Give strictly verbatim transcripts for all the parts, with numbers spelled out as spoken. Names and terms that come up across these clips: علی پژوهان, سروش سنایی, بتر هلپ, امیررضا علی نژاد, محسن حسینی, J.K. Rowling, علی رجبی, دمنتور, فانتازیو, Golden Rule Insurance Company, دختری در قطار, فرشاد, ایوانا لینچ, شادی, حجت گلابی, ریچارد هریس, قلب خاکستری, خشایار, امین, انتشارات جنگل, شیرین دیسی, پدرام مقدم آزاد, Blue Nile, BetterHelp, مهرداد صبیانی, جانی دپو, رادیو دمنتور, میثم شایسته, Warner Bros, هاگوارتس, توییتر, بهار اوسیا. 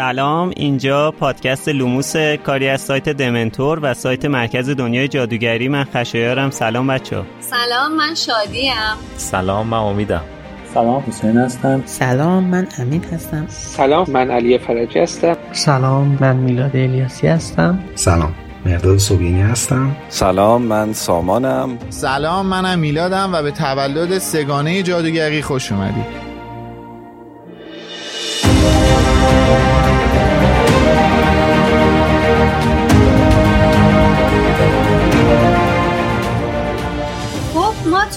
سلام، اینجا پادکست لوموس، کاری از سایت دمنتور و سایت مرکز دنیای جادوگری. من خشایارم. سلام بچه‌ها. سلام، من شادیم. سلام، من امیدم. سلام، حسین هستم. سلام، من امین هستم. سلام، من علی فرجی هستم. سلام، من میلاد الیاسی هستم. سلام، مرداد صبحینی هستم. سلام، من سامانم. سلام، منم میلادم و به تولد سگانه جادوگری خوش اومدید.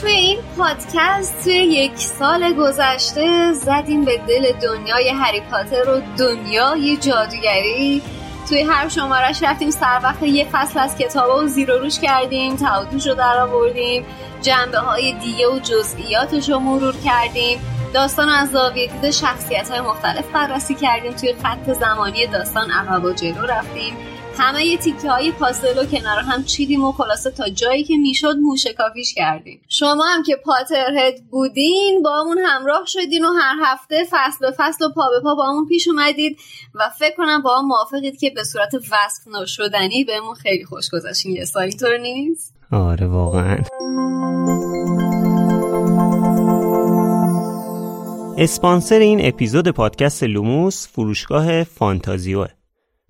توی این پادکست توی یک سال گذشته زدیم به دل دنیای هری پاتر و دنیای جادوگری. توی هر شمارش رفتیم سر وقت یه فصل از کتابا و زیر و روش کردیم، تعادلش رو در آوردیم، جنبه‌های دیگه و جزئیاتش رو مرور کردیم، داستان از زاویه دید شخصیت‌های مختلف بررسی کردیم، توی خط زمانی داستان عقب و جلو رفتیم، همه یه تیکه های پازل و کنار هم چیدیم و خلاصه تا جایی که میشد موشکافیش کردیم. شما هم که پاترهد بودین با همون همراه شدین و هر هفته فصل به فصل و پا به پا با همون پیش اومدید و فکر کنم با هم موافقید که به صورت وصف نشدنی بهمون خیلی خوش گذشتین. یه سال اینطور نیست؟ آره واقعا. اسپانسر این اپیزود پادکست لوموس فروشگاه فانتازیوه.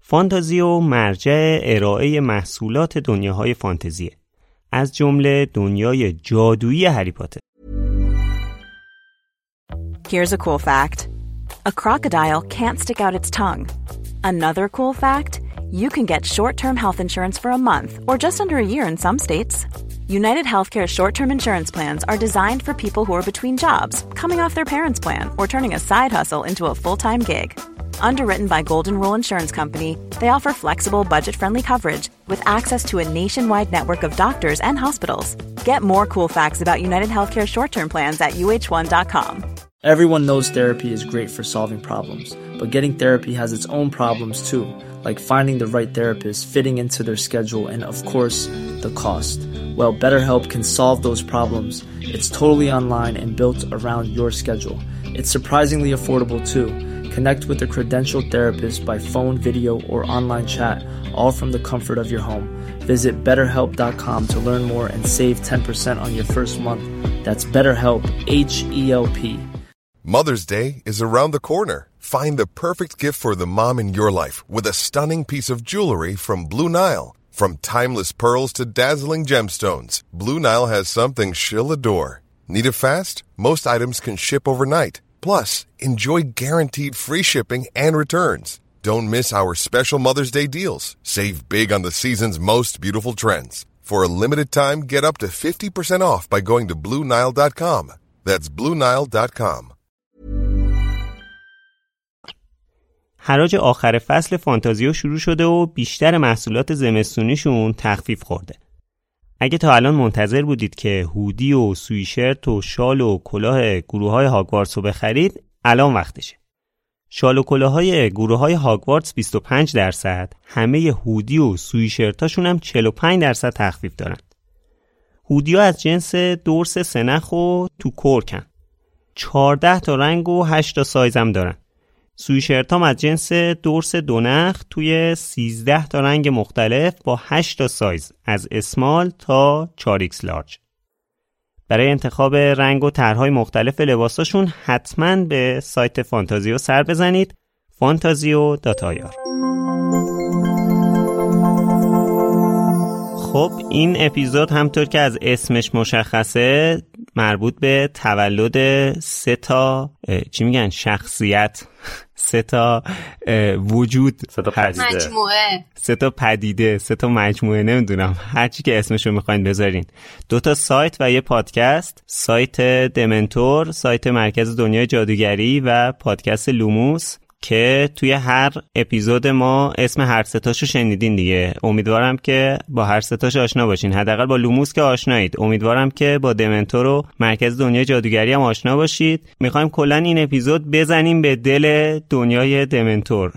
فانتازیو مرجع ارائه محصولات دنیاهای فانتزیه، از جمله دنیای جادویی هری پاتر. Here's a cool fact. A crocodile can't stick out its tongue. Another cool fact, you can get short-term health insurance for a month or just under a year in some states. United Healthcare short-term insurance plans are designed for people who are between jobs, coming off their parents' plan, or turning a side hustle into a full-time gig. Underwritten by Golden Rule Insurance Company, they offer flexible, budget-friendly coverage with access to a nationwide network of doctors and hospitals. Get more cool facts about United Healthcare short-term plans at U H one dot com. Everyone knows therapy is great for solving problems, but getting therapy has its own problems too, like finding the right therapist, fitting into their schedule, and of course, the cost. Well, BetterHelp can solve those problems. It's totally online and built around your schedule. It's surprisingly affordable too. Connect with a credentialed therapist by phone, video, or online chat, all from the comfort of your home. Visit better help dot com to learn more and save ten percent on your first month. That's BetterHelp, H E L P. Mother's Day is around the corner. Find the perfect gift for the mom in your life with a stunning piece of jewelry from Blue Nile. From timeless pearls to dazzling gemstones, Blue Nile has something she'll adore. Need it fast? Most items can ship overnight. Plus, enjoy guaranteed free shipping and returns. Don't miss our special Mother's Day deals. Save big on the season's most beautiful trends. For a limited time, get up to fifty percent off by going to blue nile dot com. That's blue nile dot com. حراج آخر فصل فانتازیو شروع شده و بیشتر محصولات زمستونیشون تخفیف خورده. اگه تا الان منتظر بودید که هودی و سویشرت و شال و کلاه گروه‌های هاگوارتس رو بخرید، الان وقتشه. شال و کلاه‌های گروه‌های هاگوارتس بیست و پنج درصد، همه هودی و سویشرتاشون هم چهل و پنج درصد تخفیف دارن. هودی‌ها از جنس دورس سنخ و تو کورکن. چهارده تا رنگ و هشت تا سایز هم دارن. سویشرت هم از جنس دورس دونخ توی سیزده تا رنگ مختلف با هشت تا سایز، از اسمال تا چهار ایکس لارج. برای انتخاب رنگ و طرح‌های مختلف لباساشون حتما به سایت فانتازیو سر بزنید. فانتازیو دات آی آر. خب این اپیزود همطور که از اسمش مشخصه مربوط به تولد سه تا چی میگن شخصیت سه تا وجود سه تا پدیده مجموعه سه تا پدیده سه تا مجموعه نمیدونم هرچی که اسمشو میخواین بذارین. دو تا سایت و یه پادکست، سایت دمنتور، سایت مرکز دنیای جادوگری و پادکست لوموس که توی هر اپیزود ما اسم هر سه تاشو شنیدین دیگه. امیدوارم که با هر سه تاش آشنا باشین، حداقل با لوموس که آشنایید. امیدوارم که با دمنتور و مرکز دنیای جادوگری هم آشنا باشید. میخوایم کلا این اپیزود بزنیم به دل دنیای دمنتور،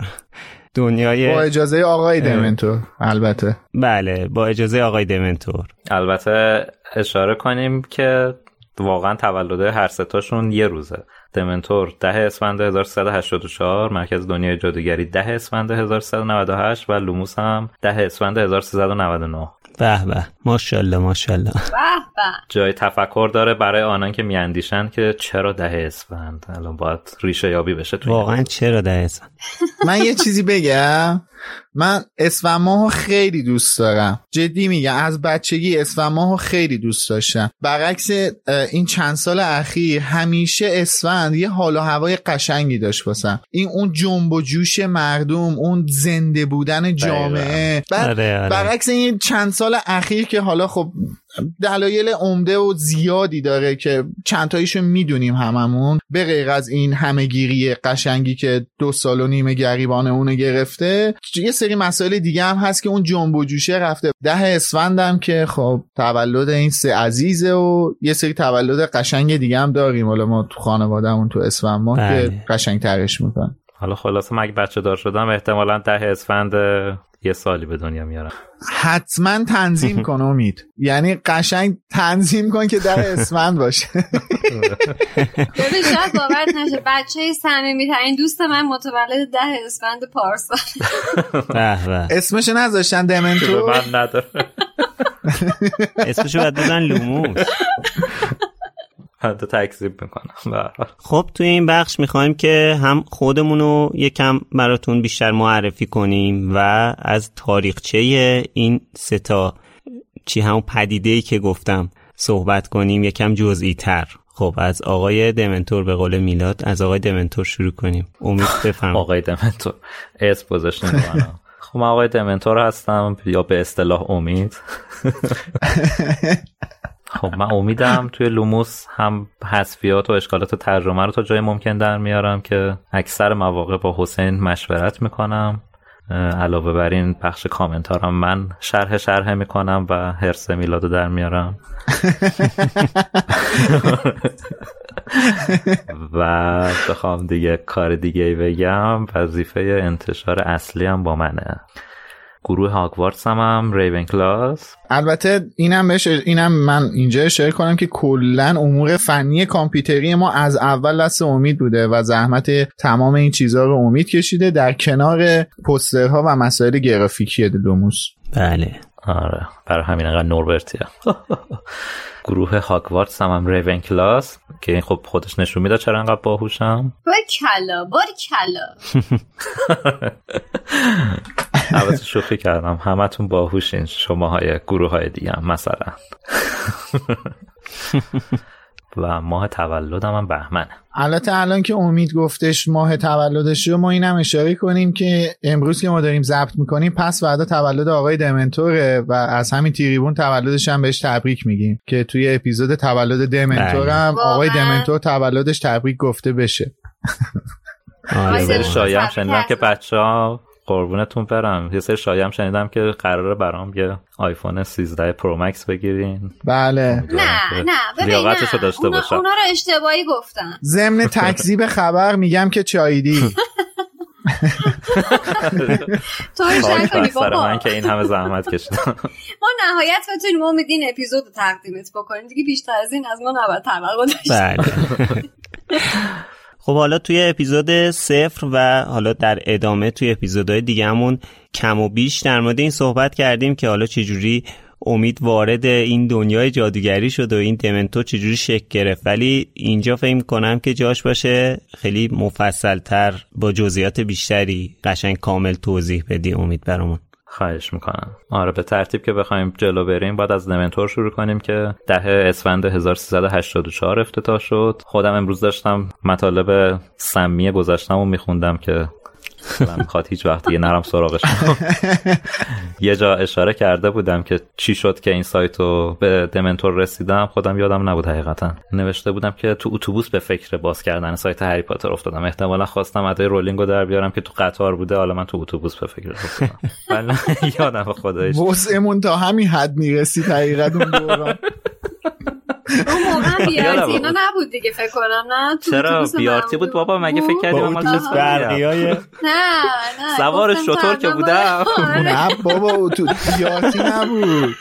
دنیای با اجازه آقای دمنتور. البته بله، با اجازه آقای دمنتور. البته اشاره کنیم که واقعا تولده هر سه تاشون یه روزه. دمنتور ده اسفند هزار و سیصد و هشتاد و چهار، مرکز دنیای جادوگری ده اسفند هزار و سیصد و نود و هشت و لوموس هم ده اسفند هزار و سیصد و نود و نه. به به، ماشاءالله ماشاءالله. به به. جای تفکر داره برای آنان که میاندیشن که چرا ده اسفند، الان باید ریشه یابی بشه توی واقعا چرا ده اسفند. من یه چیزی بگم، من اسفند ماهو خیلی دوست دارم، جدی میگم، از بچگی اسفند ماهو خیلی دوست داشتم. برعکس این چند سال اخیر همیشه اسفند یه حال و هوای قشنگی داشت واسم، این اون جنب و جوش مردم، اون زنده بودن جامعه. بر... برعکس این چند سال اخیر که حالا خب دلایل عمده و زیادی داره که چند تاییشو میدونیم هممون، به غیر از این همه‌گیری قشنگی که دو سال و نیم گریبان اون گرفته، یه سری مسائل دیگه هم هست که اون جنب و جوشه رفته. ده اسفندم که خب تولد این سه عزیزه و یه سری تولد قشنگ دیگه هم داریم، حالا ما تو خانوادهمون تو اسفند ما بله. که قشنگ ترش میکنن. حالا خلاصه من اگه بچه دار شدم احتمالاً ده اسفند یه سالی به دنیا میارم. حتما تنظیم کن امید، یعنی قشنگ تنظیم کن که در اسفند باشه. ببین شاید باورت نشه، بچه صمیمی‌ترین دوست من متولد ده اسفند پارسال. اسمش نذاشتن دمنتور، من ندارم اسمشو باید بزن لوموس. حتی تکذیب میکنم. خب توی این بخش میخوایم که هم خودمونو یکم براتون بیشتر معرفی کنیم و از تاریخچه این سه تا چی همون پدیده‌ای که گفتم صحبت کنیم یکم جزئی تر. خب از آقای دمنتور، به قول میلاد از آقای دمنتور شروع کنیم. امید بفرمایید. آقای دمنتور اسم گذاشتن منو. خب من آقای دمنتور هستم، یا به اصطلاح امید. خب من امیدم توی لوموس هم حذفیات و اشکالات ترجمه رو تا جای ممکن در میارم که اکثر مواقع با حسین مشورت میکنم. علاوه بر این بخش کامنتارم من شرح شرح میکنم و هرس میلادو در میارم. و بخوام دیگه کار دیگه بگم، وظیفه انتشار اصلی هم با منه. گروه هاگوارتس هم هم ریون کلاس. البته اینم بهش اینم من اینجا اشاره کنم که کلن امور فنی کامپیوتری ما از اول دست امید بوده و زحمت تمام این چیزها رو امید کشیده، در کنار پوسترها و مسائل گرافیکی لوموس. بله آره، برای همین انقدر نوربرتیه. گروه هاگوارتس هم هم ریون کلاس که این خب خودش نشون میده چرا انقدر باهوشم. بارکلا بارکلا. البته شوخی کردم، همتون باهوشین، شماهای گروه های دیگه هم مثلا. و ماه تولدم هم بهمنه. البته الان که امید گفتش ماه تولدش رو، ما اینم اشاره کنیم که امروز که ما داریم ضبط میکنیم پس فردا تولد آقای دمنتوره و از همین تریبون تولدش هم بهش تبریک میگیم که توی اپیزود تولد دمنتورم آقای دمنتور تولدش تبریک گفته بشه. آره شایعه هم شنیدم که بچه‌ها، قربونتون برم، یه سری شایعه هم شنیدم که قراره برام یه آیفون سیزده پرو مکس بگیرین. بله نه نه لیاقتش رو داشته باشم. اونا رو اشتباهی گفتن. ضمن تکذیب خبر میگم که چاییدی توی شک کنی بابا، من که این همه زحمت کشیدم. ما نهایت بتونیم امید این اپیزود رو تقدیمت بکنیم دیگه، بیشتر از این از ما نباید توقع داشتیم. خب حالا توی اپیزود صفر و حالا در ادامه توی اپیزودهای دیگه همون کم و بیش در مورد این صحبت کردیم که حالا چجوری امید وارد این دنیای جادوگری شد و این دمنتور چجوری شکل گرفت، ولی اینجا فهم کنم که جاش باشه خیلی مفصلتر با جزئیات بیشتری قشنگ کامل توضیح بدی امید برامون. خواهش میکنم. آره به ترتیب که بخوایم جلو بریم باید از دمنتور شروع کنیم که ده اسفند هزار و سیصد و هشتاد و چهار افتتاح شد. خودم امروز داشتم مطالب سمی گذاشتم و میخوندم که من میخواد هیچ وقت دیگه نرم سراغش. یه جا اشاره کرده بودم که چی شد که این سایتو به دمنتور رسیدم، خودم یادم نبود حقیقتا. نوشته بودم که تو اتوبوس به فکر باز کردن سایت هری پاتر افتادم، احتمالا خواستم ادای رولینگ رو در بیارم که تو قطار بوده، حالا من تو اتوبوس به فکر افتادم. ولی یادم به خدایش وسعمون تا همین حد میرسید حقیقت اون دوران. اون موقع بیارتی نه نبود دیگه فکر کنم. نه چرا بیارتی بود بابا، مگه فکر کردی ما چیز برقیای؟ نه نه سوار شتر که بودم. نه بابا تو بیارتی نبود.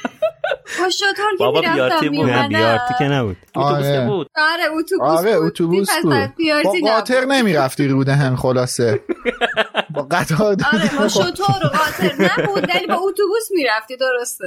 خاشاتور که میرفتم میومدم. بیارتی که نبود، اتوبوس بود. آره اتوبوس بود. آره اتوبوس بود. با قاطر نمیرفتی رودهن، خلاصه با قطار. آره خاشاتور و قاطر نبود ولی با اتوبوس میرفتی، درسته.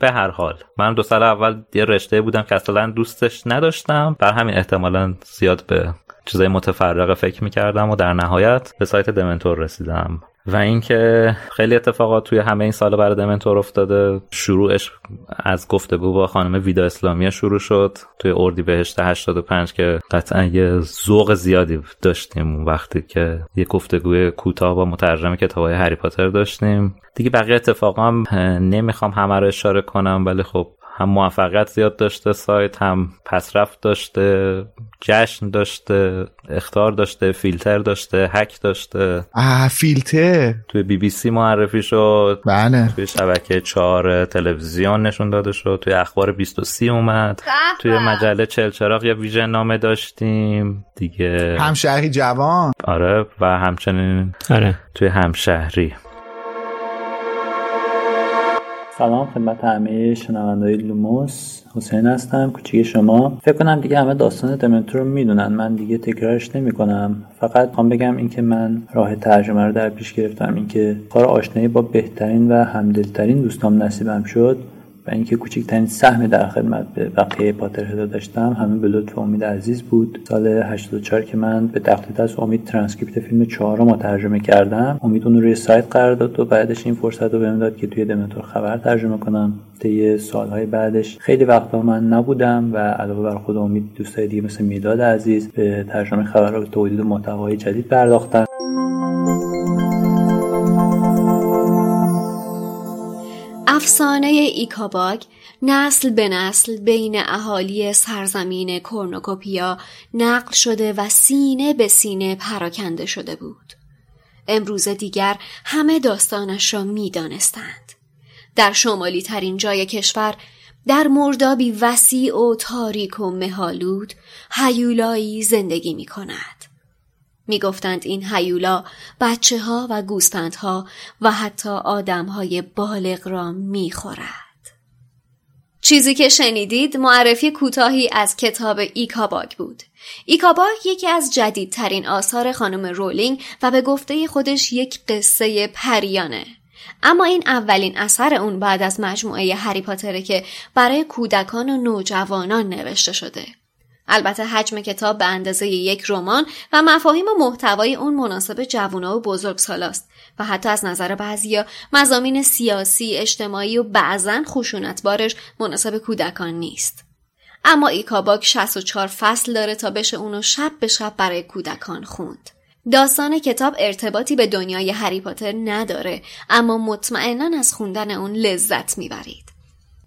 به هر حال من دو سال اول یه رشته بودم که اصلا دوستش نداشتم، بر همین احتمالاً زیاد به چیزای متفرقه فکر می‌کردم و در نهایت به سایت دمنتور رسیدم. و اینکه خیلی اتفاقات توی همه این سالا برای دمنتور افتاده. شروعش از گفتگو با خانم ویدا اسلامی شروع شد توی اردیبهشت هشتاد و پنج که قطعا یه ذوق زیادی داشتیم اون وقتی که یه گفتگوی کوتاه با مترجم کتاب‌های هری پاتر داشتیم. دیگه بقیه اتفاقام نمیخوام همه رو اشاره کنم، ولی خب هم موفقیت زیاد داشته سایت، هم پسرفت داشته، جشن داشته، اخطار داشته، فیلتر داشته، هک داشته. آه فیلتر توی بی بی سی معرفی شد. بله. توی شبکه چهار تلویزیون نشون داده شد. توی اخبار بیست و سه اومد. بحبه. توی مجله چهل چراغ یا ویژن نامه داشتیم دیگه. همشهری جوان. آره و همچنین آره توی همشهری. سلام خدمت همه شنونده‌های لوموس، حسین هستم، کوچیک شما. فکر کنم دیگه همه داستان دمنتور رو میدونن، من دیگه تکرارش نمی‌کنم. فقط می‌خوام بگم اینکه من راه ترجمه رو در پیش گرفتم، اینکه کار آشنایی با بهترین و همدلترین دوستام نصیبم شد و اینکه کوچکترین سهم در خدمت به بقیه پاترهدا داشتم، همه به لطف امید عزیز بود. سال هشتاد و چهار که من به تقلید از امید ترانسکریپت فیلم چهار رو ترجمه کردم، امید اون رو روی سایت قرار داد و بعدش این فرصت رو بهم داد که توی دمنتور خبر ترجمه کنم. طی سالهای بعدش خیلی وقتا من نبودم و علاوه بر خود امید دوستای دیگه مثل میلاد عزیز به ترجمه خبرها و تولید محتوای جدید پرداختن. افسانه ایکاباگ نسل به نسل بین اهالی سرزمین کورنوکوپیا نقل شده و سینه به سینه پراکنده شده بود. امروز دیگر همه داستانش را می دانستند. در شمالی ترین جای کشور، در مردابی وسیع و تاریک و مه‌آلود، هیولایی زندگی می کند. می گفتند این هیولا بچه ها و گوسفند ها و حتی آدم های بالغ را می خورد. چیزی که شنیدید معرفی کوتاهی از کتاب ایکاباگ بود. ایکاباگ یکی از جدیدترین آثار خانم رولینگ و به گفته خودش یک قصه پریانه. اما این اولین اثر اون بعد از مجموعه هری پاتره که برای کودکان و نوجوانان نوشته شده. البته حجم کتاب به اندازه یک رمان و مفاهیم و محتوای اون مناسب جوونا و بزرگسالاست و حتی از نظر بعضیا مضامین سیاسی، اجتماعی و بعضاً خشونتبارش مناسب کودکان نیست. اما ایکاباگ شصت و چهار فصل داره تا بشه اونو شب به شب برای کودکان خوند. داستان کتاب ارتباطی به دنیای هری پاتر نداره، اما مطمئناً از خوندن اون لذت میبرید.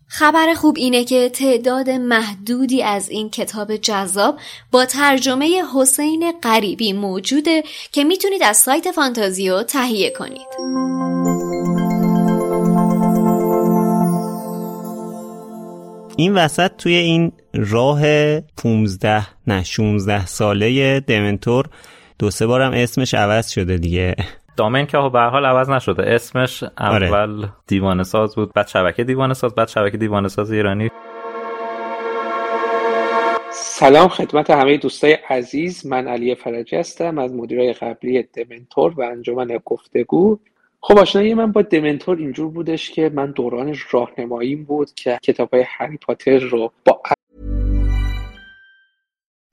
خبر خوب اینه که تعداد محدودی از این کتاب جذاب با ترجمه حسین قریبی موجوده که میتونید از سایت فانتازیو تهیه کنید. این وسط توی این راه پونزده نه شونزده ساله دمنتور دو سه بارم اسمش عوض شده دیگه. دامن که به هر حال عوض نشده، اسمش اول آره. دیوانه ساز بود، بعد شبکه دیوانه ساز، بعد شبکه دیوانه ساز ایرانی. سلام خدمت همه دوستای عزیز، من علی فرجی هستم از مدیرای قبلی دمنتور و انجمن گفتگو. خب آشنایی من با دمنتور اینجور بودش که من دوران راهنماییم بود که کتاب‌های هری پاتر رو با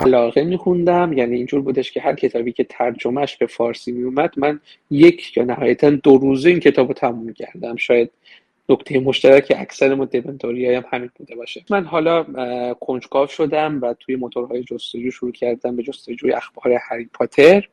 علاقه میخوندم، یعنی اینجور بودش که هر کتابی که ترجمهش به فارسی میومد من یک یا نهایتا دو روزه این کتاب رو تموم کردم. شاید نکته مشترک اکثر مدمنتوری هم همین بوده باشه. من حالا کنجکاو شدم و توی موتورهای جستجو شروع کردم به جستجوی اخبار هری پاتر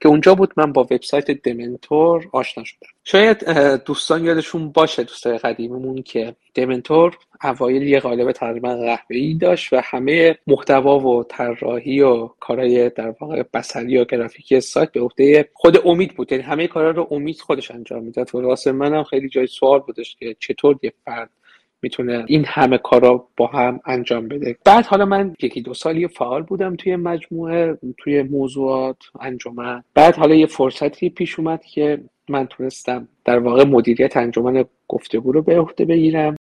که اونجا بود من با وبسایت دمنتور آشنا شدم. شاید دوستان یادشون باشه، دوستای قدیممون، که دمنتور اوایل یه قالب تقریبا قهوه‌ای داشت و همه محتوا و طراحی و کارهای در واقع بصری و گرافیکی سایت به عهده خود امید بود. یعنی همه کارا رو امید خودش انجام میداد و واسه منم خیلی جای سوال بودش که چطور یه فرد میتونه این همه کارا با هم انجام بده. بعد حالا من یکی دو سالی فعال بودم توی مجموعه، توی موضوعات، انجمن. بعد حالا یه فرصتی پیش اومد که من تونستم در واقع مدیریت انجمن گفتگو رو به عهده بگیرم.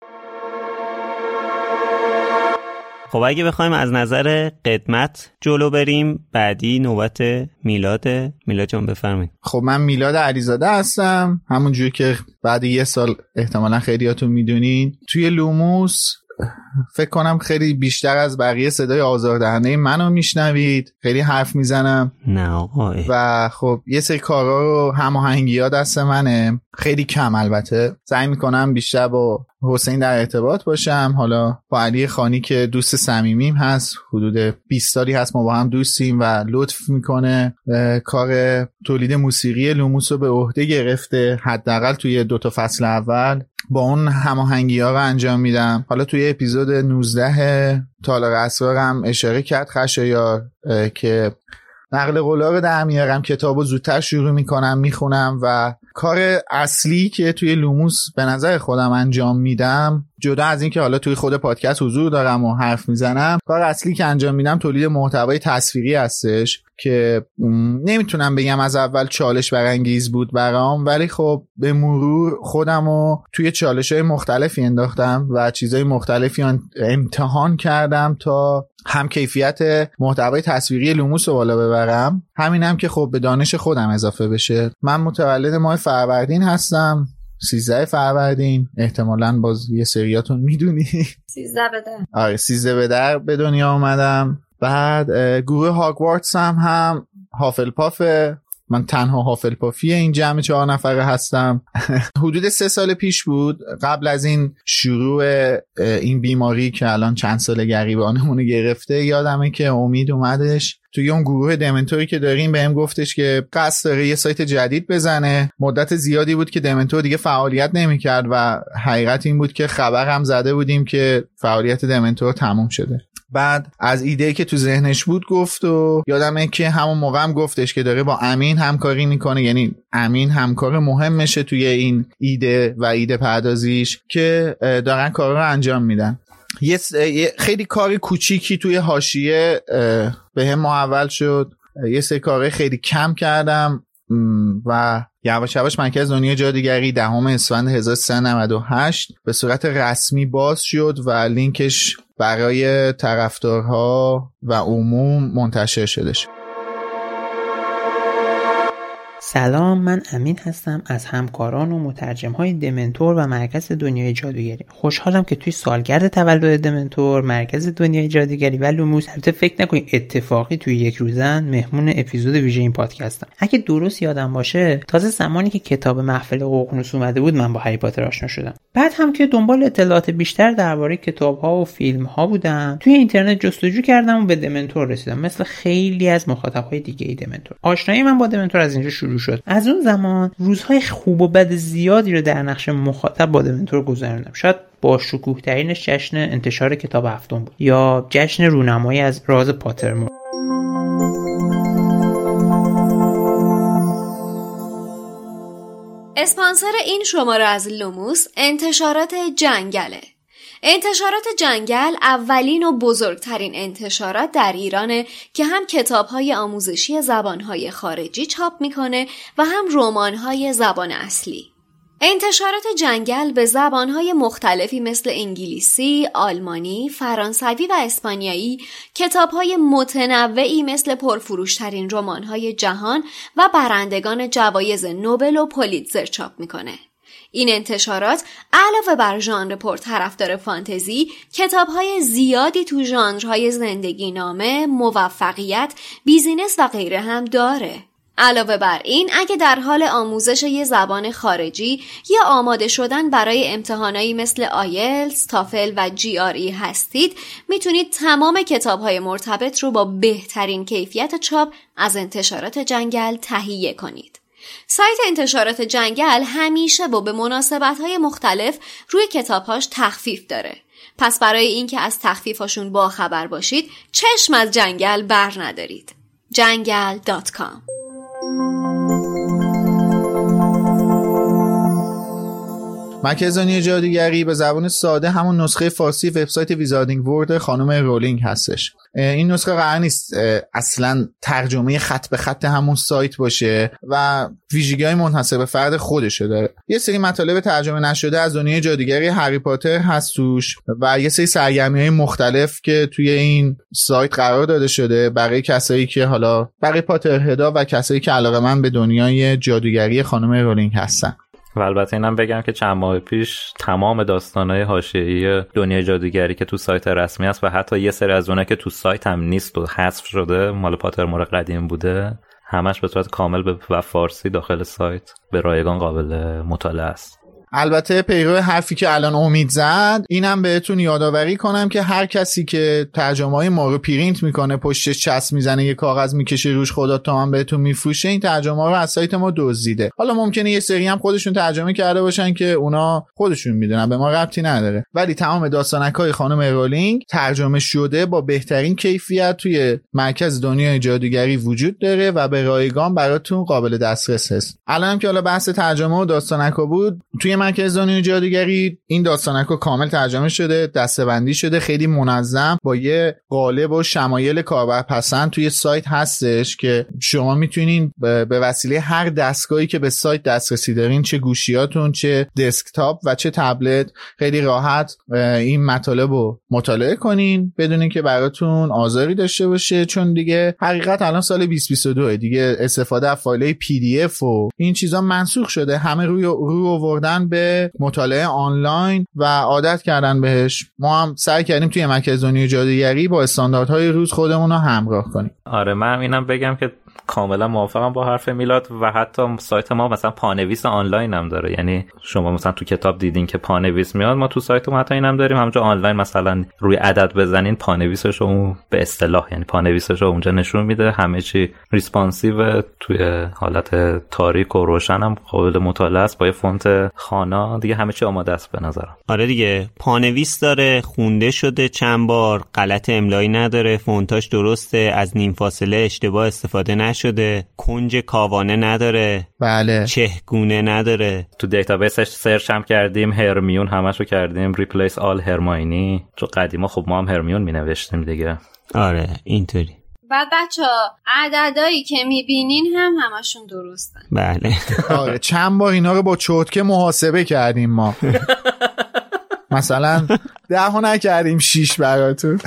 خب اگه بخوایم از نظر قدمت جلو بریم، بعدی نوبت میلاده. میلاد جان بفرمایید. خب من میلاد علیزاده هستم. همونجوری که بعد یه سال احتمالا خیلیاتون میدونین توی لوموس فکر کنم خیلی بیشتر از بقیه صدای آزاردهنده منو میشنوید، خیلی حرف میزنم. نه آقا. و خب یه سری کارا رو هماهنگی‌ها دست منه، خیلی کم البته. سعی میکنم بیشتر با حسین در ارتباط باشم، حالا با علی خانی که دوست صمیمیم هست، حدود بیست سالی هست ما با هم دوستیم و لطف میکنه، کار تولید موسیقی لوموس رو به عهده گرفته، حداقل توی دو تا فصل اول با اون هماهنگی‌ها رو انجام میدم. حالا توی اپیزود نوزده تالار اسرار هم اشاره کرد خشایار که نقل قولا رو در میارم، کتابو زودتر شروع میکنم میخونم و کار اصلی که توی لوموس به نظر خودم انجام میدم، جدا از این که حالا توی خود پادکست حضور دارم و حرف میزنم، کار اصلی که انجام میدم تولید محتوای تصویری هستش که نمیتونم بگم از اول چالش برانگیز بود برام، ولی خب به مرور خودمو توی چالش‌های مختلفی انداختم و چیزهای مختلفی امتحان کردم تا هم کیفیت محتوای تصویری لوموس رو بالا ببرم، همینم که خب به دانش خودم اضافه بشه. من متولد ماه فروردین هستم، سیزده فروردین، احتمالاً باز یه سریاتون میدونی. سیزده به در. آره سیزده به در به دنیا اومدم. بعد گروه هاگوارتس هم هم هافلپافه، من تنها هافلپافی این جمع چهار نفره هستم. حدود سه سال پیش بود، قبل از این شروع این بیماری که الان چند سال گریبانمونو گرفته، یادمه که امید اومدش توی اون گروه دمنتوری که داریم بهم گفتش که قصد داره یه سایت جدید بزنه. مدت زیادی بود که دمنتور دیگه فعالیت نمی‌کرد و حقیقت این بود که خبر هم زده بودیم که فعالیت دمنتور تموم شده. بعد از ایده‌ای که تو ذهنش بود گفت و یادمه که همون موقع هم گفتش که داره با امین همکاری میکنه، یعنی امین همکار مهمشه توی این ایده و ایده پردازیش که دارن کار رو انجام میدن. یه خیلی کار کوچیکی توی حاشیه به هم محول شد، یه سری کار خیلی کم کردم و یواش یواش مرکز دنیای جادوگری دهم اسفند هزار و سیصد و نود و هشت به صورت رسمی باز شد و لینکش برای طرفدارها و عموم منتشر شدش. سلام، من امین هستم، از همکاران و مترجم‌های دمنتور و مرکز دنیای جادوگری. خوشحالم که توی سالگرد تولد دمنتور، مرکز دنیای جادوگری و لوموس، البته فکر نکنید اتفاقی توی یک روزن، مهمون اپیزود ویژه این پادکستم. اگه درست یادم باشه تازه زمانی که کتاب محفل ققنوس اومده بود من با هری پاتر آشنا شدم. بعد هم که دنبال اطلاعات بیشتر درباره کتاب‌ها و فیلم‌ها بودم، توی اینترنت جستجو کردم و به دمنتور رسیدم، مثل خیلی از مخاطب‌های دیگه دمنتور. آشنایی من با دمنتور از اینجا شروع شد. از اون زمان روزهای خوب و بد زیادی رو در نقش مخاطب با دمنتور گذروندم. شاید با شکوه ترینش جشن انتشار کتاب هفتم بود یا جشن رونمایی از راز پاترمور. اسپانسر این شماره از لوموس انتشارات جنگله. انتشارات جنگل اولین و بزرگترین انتشارات در ایرانه که هم کتاب‌های آموزشی زبان‌های خارجی چاپ می‌کنه و هم رمان‌های زبان اصلی. انتشارات جنگل به زبانهای مختلفی مثل انگلیسی، آلمانی، فرانسوی و اسپانیایی کتابهای متنوعی مثل پرفروشترین رمانهای جهان و برندگان جوایز نوبل و پولیتزر چاپ میکنه. این انتشارات علاوه بر ژانر پرطرفدار فانتزی، کتابهای زیادی تو ژانرهای زندگی نامه، موفقیت، بیزینس و غیره هم داره. علاوه بر این، اگه در حال آموزش یه زبان خارجی یا آماده شدن برای امتحانایی مثل آیلتس، تافل و جی آر ای هستید، میتونید تمام کتابهای مرتبط رو با بهترین کیفیت چاپ از انتشارات جنگل تهیه کنید. سایت انتشارات جنگل همیشه با به مناسبت‌های مختلف روی کتابهاش تخفیف داره. پس برای اینکه از تخفیفاشون باخبر باشید، چشم از جنگل بر ندارید. جنگل دات کام. مرکز دنیای جادوگری به زبان ساده همون نسخه فارسی وبسایت ویزاردینگ ورلد خانم رولینگ هستش. این نسخه قرار نیست اصلا ترجمه خط به خط همون سایت باشه و ویژگی‌های منحصر به فرد خودشه داره. یه سری مطالب ترجمه نشده از دنیای جادوگری هری پاتر هستوش و یه سری سرگرمی‌های مختلف که توی این سایت قرار داده شده برای کسایی که حالا برای پاترهدا و کسایی که علاقه‌مند به دنیای جادوگری خانم رولینگ هستن. و البته اینم بگم که چند ماه پیش تمام داستان‌های حاشیه‌ای دنیای جادوگری که تو سایت رسمی است و حتی یه سری از اونها که تو سایت هم نیست و حذف شده، مال پاترمور قدیم بوده، همش به صورت کامل و فارسی داخل سایت به رایگان قابل مطالعه است. البته پیرو حرفی که الان امید زد، اینم بهتون یادآوری کنم که هر کسی که ترجمه‌های ما رو پرینت می‌کنه، پشتش چسب میزنه، یه کاغذ می‌کشه روش خدا توام بهتون میفروشه، این ترجمه‌ها رو از سایت ما دزدیده. حالا ممکنه یه سری هم خودشون ترجمه کرده باشن که اونا خودشون میدونن، به ما ربطی نداره. ولی تمام داستانک‌های خانم رولینگ ترجمه شده با بهترین کیفیت توی مرکز دنیای جادوگری وجود داره و به رایگان براتون قابل دسترس هست. الانم که حالا بحث ترجمه و داستانک‌ها بود، توی مرکز دنیای جادوگری این داستانکو کامل ترجمه شده، دسته‌بندی شده، خیلی منظم با یه قالب و شمایل کاربرپسند توی سایت هستش که شما میتونین به وسیله هر دستگاهی که به سایت دسترسی دارین، چه گوشیاتون، چه دسکتاپ و چه تبلت، خیلی راحت این مطالب رو مطالعه کنین بدون اینکه براتون آزاری داشته باشه. چون دیگه حقیقت الان سال بیست و بیست و دو دیگه، استفاده از فایل‌های پی دی اف و این چیزا منسوخ شده، همه روی رو آوردن به مطالعه آنلاین و عادت کردن بهش. ما هم سعی کردیم توی مرکز دنیای جادوگری با استانداردهای روز خودمون رو همراه کنیم. آره، من اینم بگم که کاملا موافقم با حرف میلاد و حتی سایت ما مثلا پانویس آنلاین هم داره. یعنی شما مثلا تو کتاب دیدین که پانویس میاد، ما تو سایت ما حتی اینم داریم، همونجا آنلاین مثلا روی عدد بزنین پانویسش اون به اصطلاح، یعنی پانویسش اونجا نشون میده. همه چی ریسپانسیو، توی حالت تاریک و روشن هم قابل مطالعه است، با یه فونت خوانا دیگه همه چی آماده است به نظرم. آره دیگه، پانویس داره، خونده شده چند بار، غلط املایی نداره، فونتاش درسته، از نیم فاصله اشتباه استفاده نشه شده، کنج کاوانه نداره، بله، چهگونه نداره. تو دیتابیسش سرچ هم کردیم، هرمیون همشو کردیم، ریپلیس آل هرماینی، چون قدیما خب ما هم هرمیون مینوشتیم دیگه. آره اینطوری. بعد بچه‌ها عددایی که میبینین هم همشون درستن. بله. آره، چند بار اینا رو با چرتکه محاسبه کردیم ما. مثلا دهو نکردیم شیش براتون.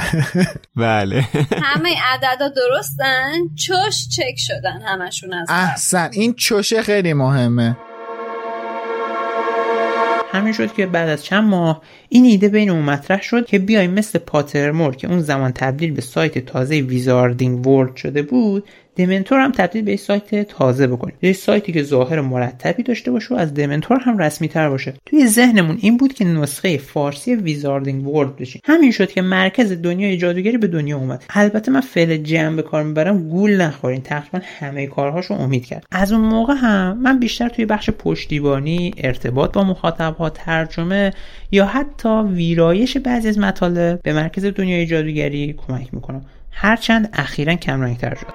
بله، همه عددا درستن، چش چک شدن همشون از احسن. این چشه خیلی مهمه. همین شد که بعد از چند ماه این ایده بین اون مطرح شد که بیایم مثل پاترمور که اون زمان تبدیل به سایت تازه ویزاردینگ ورلد شده بود، دمنتور هم تبدیل به سایت تازه بکنیم. یه سایتی که ظاهر مرتبی داشته باشه و از دمنتور هم رسمی تر باشه. توی ذهنمون این بود که نسخه فارسی ویزاردینگ ورلد بشه. همین شد که مرکز دنیای جادوگری به دنیا اومد. البته من فعل جمع به کار میبرم، گول نخورین، تقریبا همه کارهاشو امید کرد. از اون موقع هم من بیشتر توی بخش پشتیبانی، ارتباط با مخاطب‌ها، ترجمه یا حتی ویرایش بعضی از مطالب به مرکز دنیای جادوگری کمک میکنم. هرچند اخیراً کم رنگ‌تر شد.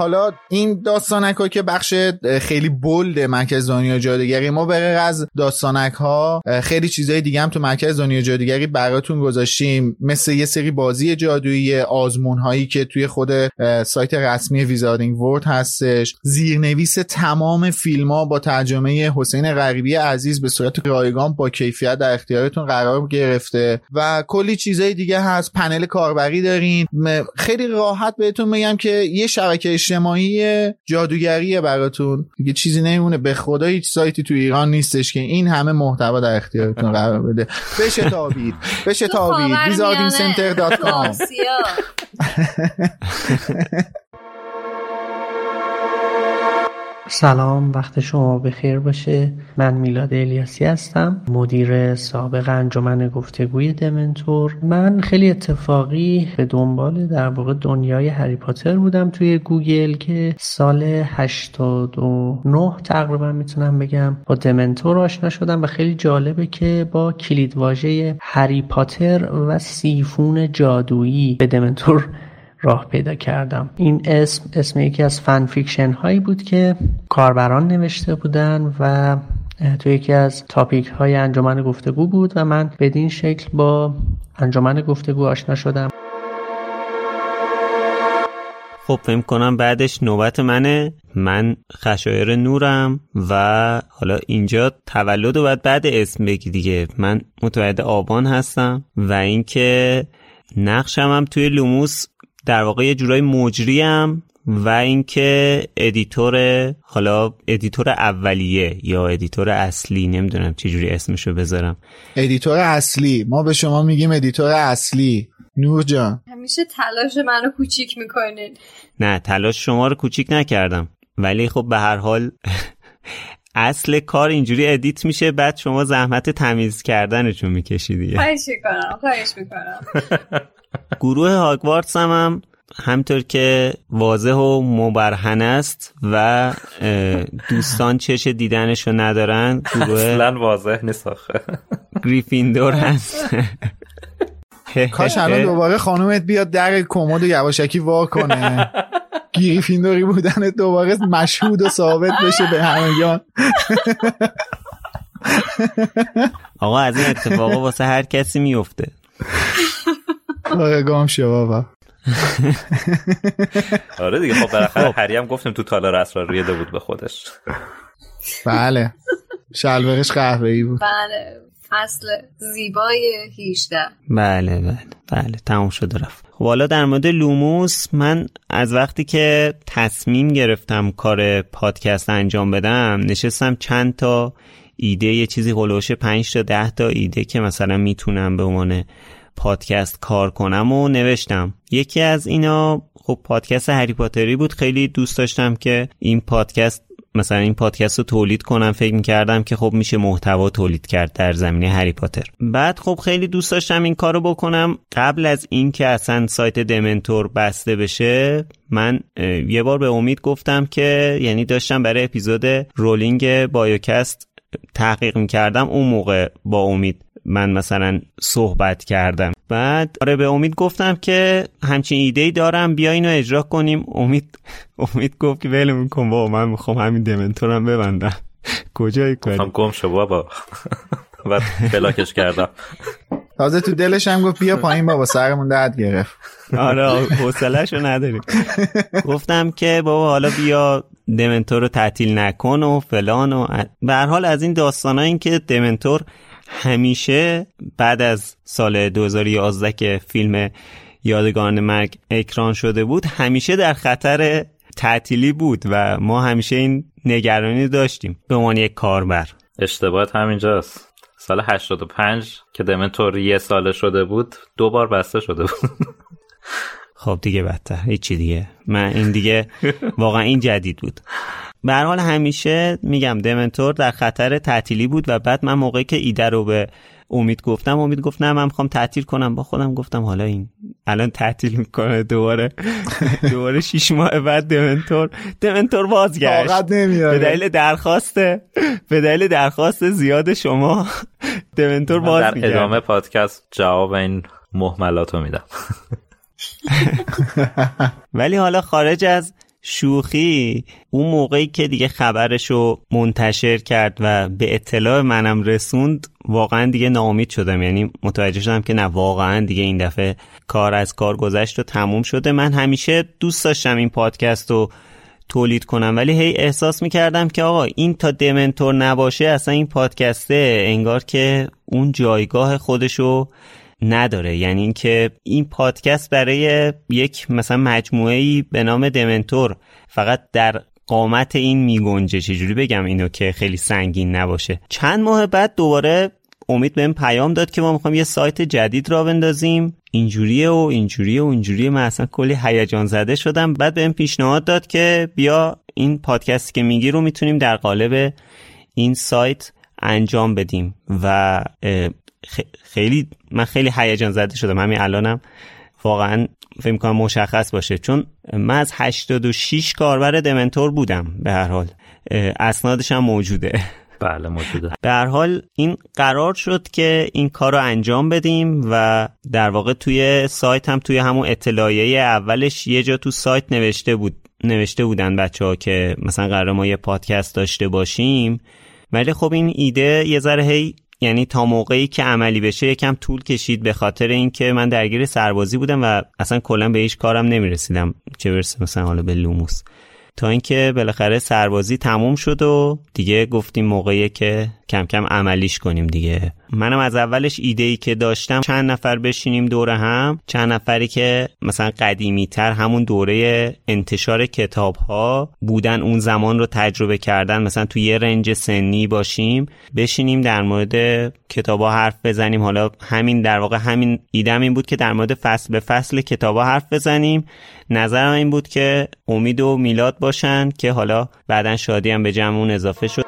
حالا این داستانک‌ها که بخش خیلی بولد مرکز دنیای جادوگری ما بغیر از داستانک‌ها خیلی چیزای دیگه هم تو مرکز دنیای جادوگری براتون گذاشتیم، مثل یه سری بازی جادویی، آزمون‌هایی که توی خود سایت رسمی ویزاردینگ ورلد هستش، زیرنویس تمام فیلم‌ها با ترجمه حسین غریبی عزیز به صورت رایگان با کیفیت در اختیارتون قرار گرفته و کلی چیزای دیگه هست. پنل کاربری دارین. خیلی راحت بهتون بگم که یه شبکه اجتماعی جادوگریه براتون، دیگه چیزی نمیمونه. به خدا هیچ سایتی تو ایران نیستش که این همه محتوا در اختیارتون قرار بده. بشه تابید، بشه تابید ویزاردینگ سنتر دات کام. سلام، وقت شما بخیر باشه. من میلاد الیاسی هستم، مدیر سابق انجمن گفتگوی دمنتور. من خیلی اتفاقی به دنبال در واقع دنیای هری پاتر بودم توی گوگل که سال هشتاد و نه تقریبا میتونم بگم با دمنتور آشنا شدم و خیلی جالبه که با کلید واژه هری پاتر و سیفون جادویی به دمنتور راه پیدا کردم. این اسم اسم یکی از فن فیکشن هایی بود که کاربران نوشته بودن و تو یکی از تاپیک های انجمن گفتگو بود و من بدین شکل با انجمن گفتگو آشنا شدم. خب فهم کنم بعدش نوبت منه. من خشایار نورم و حالا اینجا تولد و بعد, بعد اسم بگی دیگه. من متولد آبان هستم و اینکه نقشم هم توی لوموس در واقع یه جورای مجریم و اینکه ادیتور، حالا ادیتور اولیه یا ادیتور اصلی، نمیدونم چه جوری اسمشو بذارم. ادیتور اصلی، ما به شما میگیم ادیتور اصلی. نور جان همیشه تلاش منو کوچیک میکنین. نه تلاش شما رو کوچیک نکردم، ولی خب به هر حال اصل کار اینجوری ادیت میشه، بعد شما زحمت تمیز کردنشو میکشی دیگه. خواهش میکنم، خواهش میکنم. گروه هاگوارتس هم, هم همطور که واضح و مبرهن است و دوستان چش دیدنشو ندارن گروه اصلا واضح نیست آخه. گریفیندور هست. کاش الان دوباره خانومت بیاد در کمد و یواشکی وا کنه، گریفیندوری بودن دوباره مشهود و ثابت بشه به همگان. آقا از این اتفاقا واسه هر کسی میفته. آره گام شو بابا. آره دیگه. خب بالاخره هری هم گفتیم تو تالار اسرار ریده بود به خودش. بله شلوغش قهوه‌ای بود. بله فصل زیبای هجده. بله بله بله تموم شد رفت. خب حالا در مورد لوموس، من از وقتی که تصمیم گرفتم کار پادکست انجام بدم نشستم چند تا ایده، یه چیزی هولوش پنج تا ده تا ایده که مثلا میتونم به عنوان پادکست کار کنم و نوشتم. یکی از اینا خب پادکست هری پاتری بود. خیلی دوست داشتم که این پادکست مثلا این پادکست رو تولید کنم. فکر می‌کردم که خب میشه محتوا تولید کرد در زمینه هری پاتر. بعد خب خیلی دوست داشتم این کارو بکنم. قبل از این که اصلا سایت دمنتور بسته بشه من یه بار به امید گفتم که، یعنی داشتم برای اپیزود رولینگ بایوکست تحقیق می‌کردم، اون موقع با امید من مثلا صحبت کردم. بعد آره به امید گفتم که همچین ایده‌ای دارم، بیا اینو اجرا کنیم. امید امید گفت که ولم کن بابا، من میخوام همین دمنتورم ببندم. کجای کاری گفتم گم شو بابا و بلاکش کردم. تازه تو دلش هم گفت بیا پایین بابا سرمون درد گرفت. آره حوصله‌شو نداری. گفتم که بابا حالا بیا دمنتور رو تعطیل نکن و فلان و به هر حال از این داستانا. این که دمنتور همیشه بعد از سال دو هزار و یازده که فیلم یادگاران مرگ اکران شده بود همیشه در خطر تعطیلی بود و ما همیشه این نگرانی داشتیم به عنوان یک کاربر. اشتباهت همینجاست. سال هشتاد و پنج که دمنتور یه ساله شده بود دو بار بسته شده بود. خب دیگه بدتر هیچی دیگه. من این دیگه واقعا این جدید بود. به هر حال همیشه میگم دمنتور در خطر تعطیلی بود و بعد من موقعی که ایده رو به امید گفتم، امید گفت نه من میخوام تعطیل کنم. با خودم گفتم حالا این الان تعطیل میکنه دوباره دوباره شش ماه بعد دمنتور دمنتور بازگشت. واقعا نمیاد. به دلیل درخواست به دلیل درخواست زیاد شما دمنتور باز میگه. در ادامه پادکست جواب این مهملاتو میدم. ولی حالا خارج از شوخی اون موقعی که دیگه خبرشو منتشر کرد و به اطلاع منم رسوند واقعا دیگه ناامید شدم، یعنی متوجه شدم که نه واقعا دیگه این دفعه کار از کار گذشت و تموم شده. من همیشه دوست داشتم این پادکست رو تولید کنم ولی هی احساس میکردم که آقا این تا دمنتور نباشه اصلا این پادکسته انگار که اون جایگاه خودشو نداره، یعنی این که این پادکست برای یک مثلا مجموعه‌ای به نام دمنتور فقط در قامت این میگنجه. چجوری بگم اینو که خیلی سنگین نباشه؟ چند ماه بعد دوباره امید بهم پیام داد که ما میخوایم یه سایت جدید را بندازیم، اینجوریه و اینجوریه و اینجوریه. من اصلا کلی هیجان زده شدم. بعد بهم پیشنهاد داد که بیا این پادکستی که میگی رو میتونیم در قالب این سایت انجام بدیم و خیلی من خیلی هیجان زده شدم. همین الانم واقعا فکر می‌کنم مشخص باشه، چون من از هشتاد و شش کاربر دمنتور بودم، به هر حال اسنادش هم موجوده. بله موجوده. به هر حال این قرار شد که این کار رو انجام بدیم و در واقع توی سایت هم توی همون اطلاعیه اولش یه جا تو سایت نوشته بود نوشته بودن بچه‌ها که مثلا قرار ما یه پادکست داشته باشیم، ولی خب این ایده یه ذره هی یعنی تا موقعی که عملی بشه یکم طول کشید به خاطر اینکه من درگیر سربازی بودم و اصلا کلا به هیچ کارم نمیرسیدم، چه برسه مثلا حالا به لوموس. تا اینکه بالاخره سربازی تموم شد و دیگه گفتیم موقعی که کم کم عملیش کنیم دیگه. منم از اولش ایده‌ای که داشتم چند نفر بشینیم دوره هم، چند نفری که مثلا قدیمی‌تر همون دوره انتشار کتاب‌ها بودن اون زمان رو تجربه کردن، مثلا تو یه رنج سنی باشیم بشینیم در مورد کتاب‌ها حرف بزنیم. حالا همین در واقع همین ایدم این بود که در مورد فصل به فصل کتاب‌ها حرف بزنیم. نظرم این بود که امید و میلاد باشن که حالا بعدن شادی هم به جمعمون اضافه شد.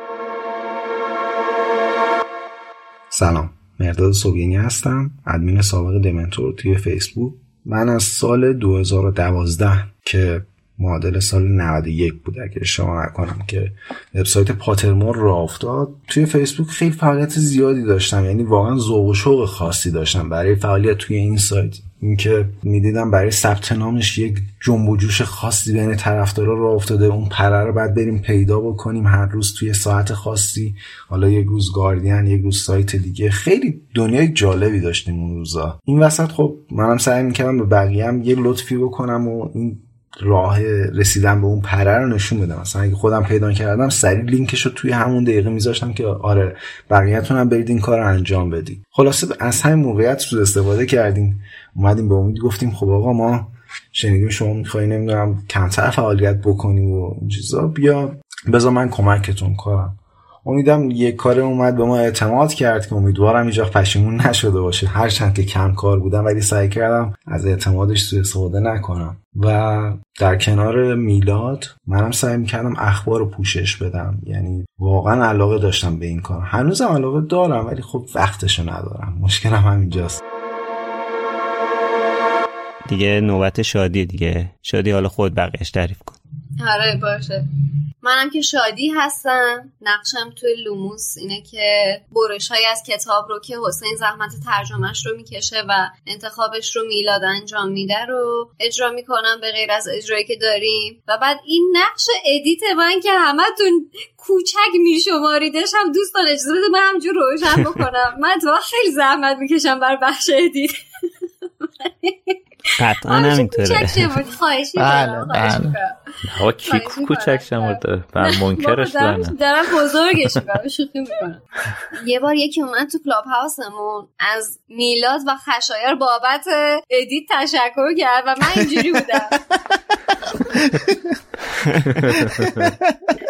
سلام، مرداد صبیانی هستم، ادمین سابق دمنتور توی فیسبوک. من از سال دو هزار و دوازده که معادل سال نود و یک بود اگه اشتباه نکنم که وبسایت پاترمور راه افتاد، توی فیسبوک خیلی فعالیت زیادی داشتم، یعنی واقعا ذوق و شوق خاصی داشتم برای فعالیت توی این سایت. اینکه میدیدم برای ثبت نامش یک جنب و جوش خاصی بین طرفدارا راه افتاده، اون پره رو بعد بریم پیدا بکنیم هر روز توی ساعت خاصی، حالا یک روز گاردین یک روز سایت دیگه. خیلی دنیای جالبی داشتیم اون روزا. این وسط خب منم سعی می‌کردم به بقیه‌ام یه لطفی بکنم و این راه رسیدم به اون پره رو نشون بدم. مثلا اگه خودم پیدا کردم سریع لینکش رو توی همون دقیقه میذاشتم که آره بقیه‌تون هم برید این کار رو انجام بدید. خلاصه از همین موقعیت رو استفاده کردیم، اومدیم به امید گفتیم خب آقا ما شنیدیم شما میخواین نمیدونم کمتر فعالیت بکنیم و این چیزا، بیا بذار من کمکتون کنم. امیدم یه کار اومد به ما اعتماد کرد که امیدوارم اینجا پشیمون نشده باشه، هرچند که کم کار بودم ولی سعی کردم از اعتمادش سوء استفاده نکنم. و در کنار میلاد منم سعی میکردم اخبار رو پوشش بدم، یعنی واقعا علاقه داشتم به این کار، هنوزم علاقه دارم ولی خب وقتشو ندارم، مشکلم همینجاست دیگه. نوبت شادی دیگه. شادی حالا خود بقیهش تعریف کن. آره باشه. منم که شادی هستم. نقشم توی لوموس اینه که برش‌های از کتاب رو که حسین زحمت ترجمهش رو میکشه و انتخابش رو میلاد انجام میده رو اجرا میکنم به غیر از اجرایی که داریم. و بعد این نقش ادیت من که همتون کوچک میشماریدش هم دوستان اجازه بده من همجور روشن بکنم. من تو خیلی زحمت میکشم بر بخش ادیت. قطعا نمیتونه. بله بله ها کی کوچک شمرده و منکرش دارم دارم بزرگش میکنم، شوخی میکنم. یه بار یکی اومد تو کلاب هاوسمون از میلاد و خشایار بابت ادیت تشکر کرد و من اینجوری بودم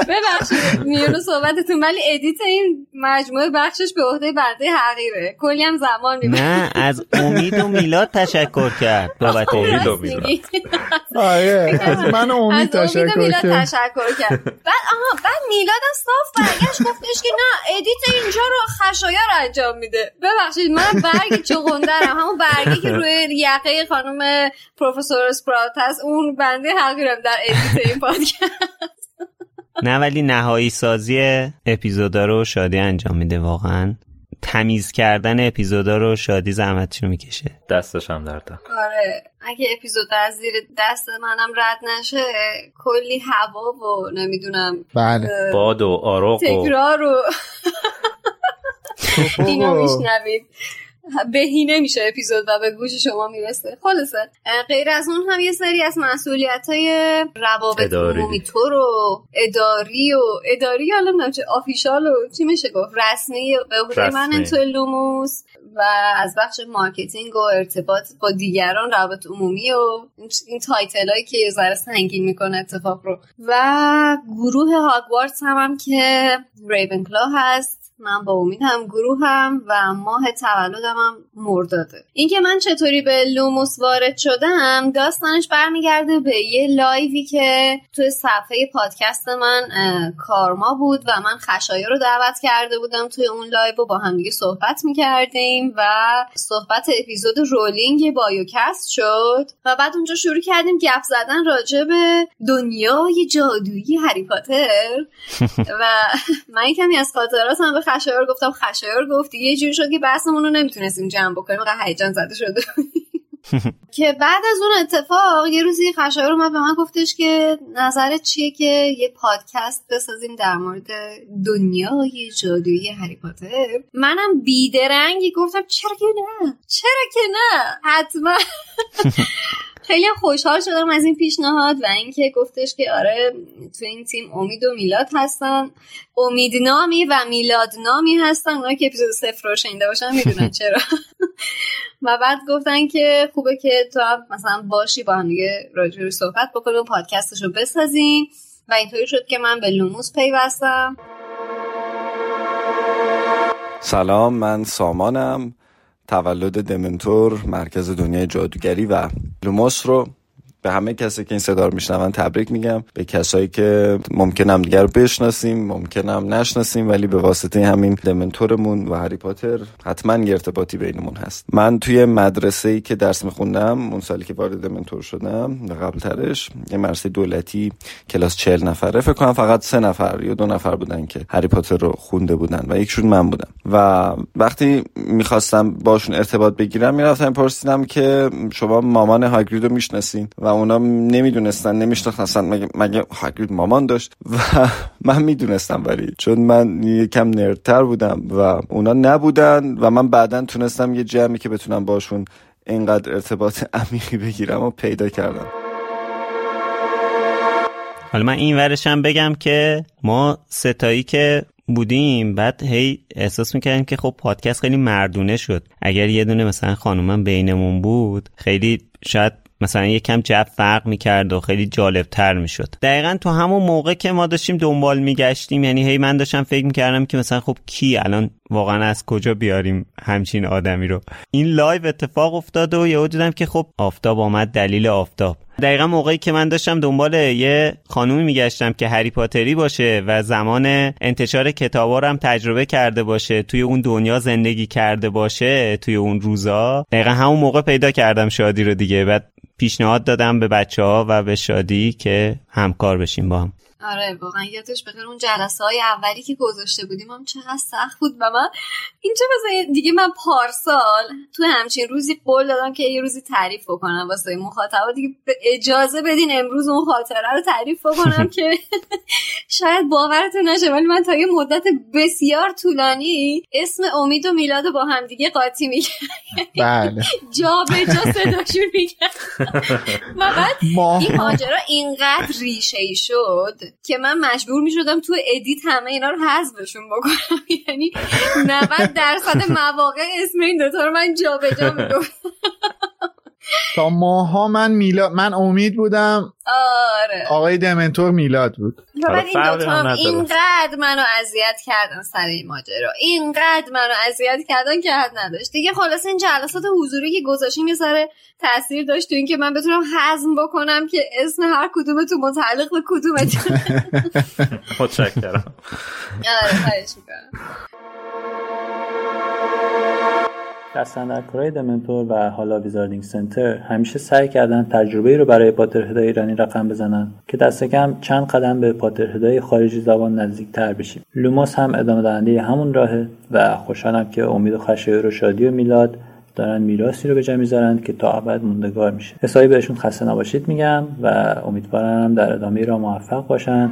ببخشید میون صحبتتون ولی ادیت این مجموعه بخشش به عهده بنده حقیره، کلی هم زمان میبره. نه از امید و میلاد تشکر کرد بابت امید و میلاد. آره از من و امید تشکر کرد. بعد آها بعد میلاد هم صاف برگشت گفتش که نه ادیت اینجا رو خشایار انجام میده. ببخشید من برگ چغندرم، همون برگی که روی یقه خانم پروفسور اسپرات هست اون بنده حقیرم در ادیت این پادکست. نه ولی نهایی سازی اپیزودا رو شادی انجام میده واقعا. تمیز کردن اپیزودا رو شادی زحمتشو میکشه، دستش هم درد. آره اگه اپیزود از زیر دست منم رد نشه کلی هوا و نمیدونم بله باد و آروق تکرار و اینو میشنوید بهینه میشه اپیزود و به گوش شما میرسه. خلاصه غیر از اون هم یه سری از مسئولیت‌های روابط عمومی تو رو اداری و اداری حالا من چه آفیشال و چی میشه گفت رسمی به عهده من تو لوموس و از بخش مارکتینگ و ارتباط با دیگران روابط عمومی و این تایتلایی که یه ذره سنگین میکنه اتفاق رو. و گروه هاگوارتس هم, هم که ریونکلا هست، من با امید هم گروه هم و ماه تولدم هم مرداده. این که من چطوری به لوموس وارد شدم داستانش برمیگرده به یه لایوی که توی صفحه پادکست من کارما بود و من خشایار رو دعوت کرده بودم توی اون لایو و با هم دیگه صحبت میکردیم و صحبت اپیزود رولینگ بایوکست شد و بعد اونجا شروع کردیم گپ زدن راجع به دنیای جادویی هری پاتر و من کمی از خاطراتم به خشایار گفتم، خشایار گفت یه جوری شد که بحثمون رو نمیتونستیم جمع بکنیم، اینقدر هیجان زده شده که بعد از اون اتفاق یه روزی خشایار اومد به من گفتش که نظرت چیه که یه پادکست بسازیم در مورد دنیای جادویی هری پاتر؟ منم بیدرنگی گفتم چرا که نه، چرا که نه، حتما. خیلی خوشحال شدم از این پیشنهاد و اینکه گفتش که آره تو این تیم امید و میلاد هستن، امید نامی و میلاد نامی هستن، اونا که اپیزود صفر رو شنیده باشن میدونن چرا. و بعد گفتن که خوبه که تو مثلا باشی با هم دیگه راجع بهش صحبت بکنیم و پادکستش رو بسازیم و اینطوری شد که من به لوموس پیوستم. سلام، من سامانم، تولد دمنتور، مرکز دنیای جادوگری و لوموس رو به همه کسی که این صدا رو میشنون تبریک میگم. به کسایی که ممکنم دیگر بشناسیم ممکنم نشناسیم ولی به واسطه همین دمنتورمون و هری پاتر حتما یه ارتباطی بینمون هست. من توی مدرسه‌ای که درس میخوندم اون سالی که وارد دمنتور شدم و قبل ترش یه مدرسه دولتی کلاس چهل نفره فکر کنم فقط سه نفر یا دو نفر بودن که هری پاتر رو خونده بودن و یکشون من بودم و وقتی میخواستم باشون ارتباط بگیرم میرفتم پرسیدم که شما مامان هاگرید رو میشناسین و اونا نمیدونستن نمیشناختن مگه مگه هاگرید مامان داشت و من میدونستم ولی چون من یکم نردتر بودم و اونا نبودن و من بعدن تونستم یه جمعی که بتونم باشون اینقدر ارتباط عمیقی بگیرم و پیدا کردم. حالا من این ورشم بگم که ما ستایی که بودیم بعد هی احساس میکردیم که خب پادکست خیلی مردونه شد، اگر یه دونه مثلا خانومم بینمون بود خیلی شاید مثلا یکم جو فرق میکرد و خیلی جالبتر میشد. دقیقاً تو همون موقع که ما داشتیم دنبال میگشتیم، یعنی هی من داشتم فکر میکردم که مثلا خب کی الان واقعا از کجا بیاریم همچین آدمی رو. این لایو اتفاق افتاد و یهو دیدم که خب آفتاب آمد دلیل آفتاب. دقیقاً موقعی که من داشتم دنبال یه خانومی میگشتم که هری پاتری باشه و زمان انتشار کتابا رو هم تجربه کرده باشه، توی اون دنیا زندگی کرده باشه، توی اون روزا، دقیقاً همون موقع پیدا کردم شادی رو دیگه. بعد پیشنهاد دادم به بچه‌ها و به شادی که همکار بشیم با هم. آره واقعا یادش بخیر اون جلسه‌های اولی که گذاشته بودیم هم چقدر سخت بود و من اینجا مثلا دیگه من پارسال تو همچین روزی قول دادم که یه روزی تعریف بکنم واسه مخاطبا، دیگه اجازه بدین امروز اون خاطره رو تعریف بکنم که شاید باورتون نشه ولی من تا یه مدت بسیار طولانی اسم امید و میلاد رو با هم دیگه قاطی می‌کردم، جا به جا صداشون می‌کردم و بعد این ماجرا اینقدر ریشه‌ای شد که من مجبور میشدم تو ادیت همه اینا رو حذفشون بکنم، یعنی نود درصد مواقع اسم این دوتا رو من جا به جا میگفتم. تا ماها من میلاد من امید بودم. آره آقای دمنتور میلاد بود. بعد این دوتا هم اینقدر منو اذیت کردن سر این ماجرا، اینقدر منو اذیت کردن که حد نداشت دیگه. خلاص این جلسات حضوری که گذاشتیم یه سر تأثیر داشت تو این که من بتونم هضم بکنم که اسم هر کدومتون متعلق به کدومتون. متشکرم. آره خواهش می‌کنم. دستاندرکارهای دمنتور و حالا ویزاردینگ سنتر همیشه سعی کردن تجربه‌ای رو برای پاترهدای ایرانی رقم بزنن که دست کم چند قدم به پاترهدای خارجی زبان نزدیک‌تر بشیم. لوموس هم ادامه دهنده همون راهه و خوشحالم که امید و خشایار و شادی و میلاد دارن میراثی رو به جا میذارن که تا ابد موندگار میشه. حسابی بهشون خسته نباشید میگم و امیدوارم در ادامه راه موفق باشن.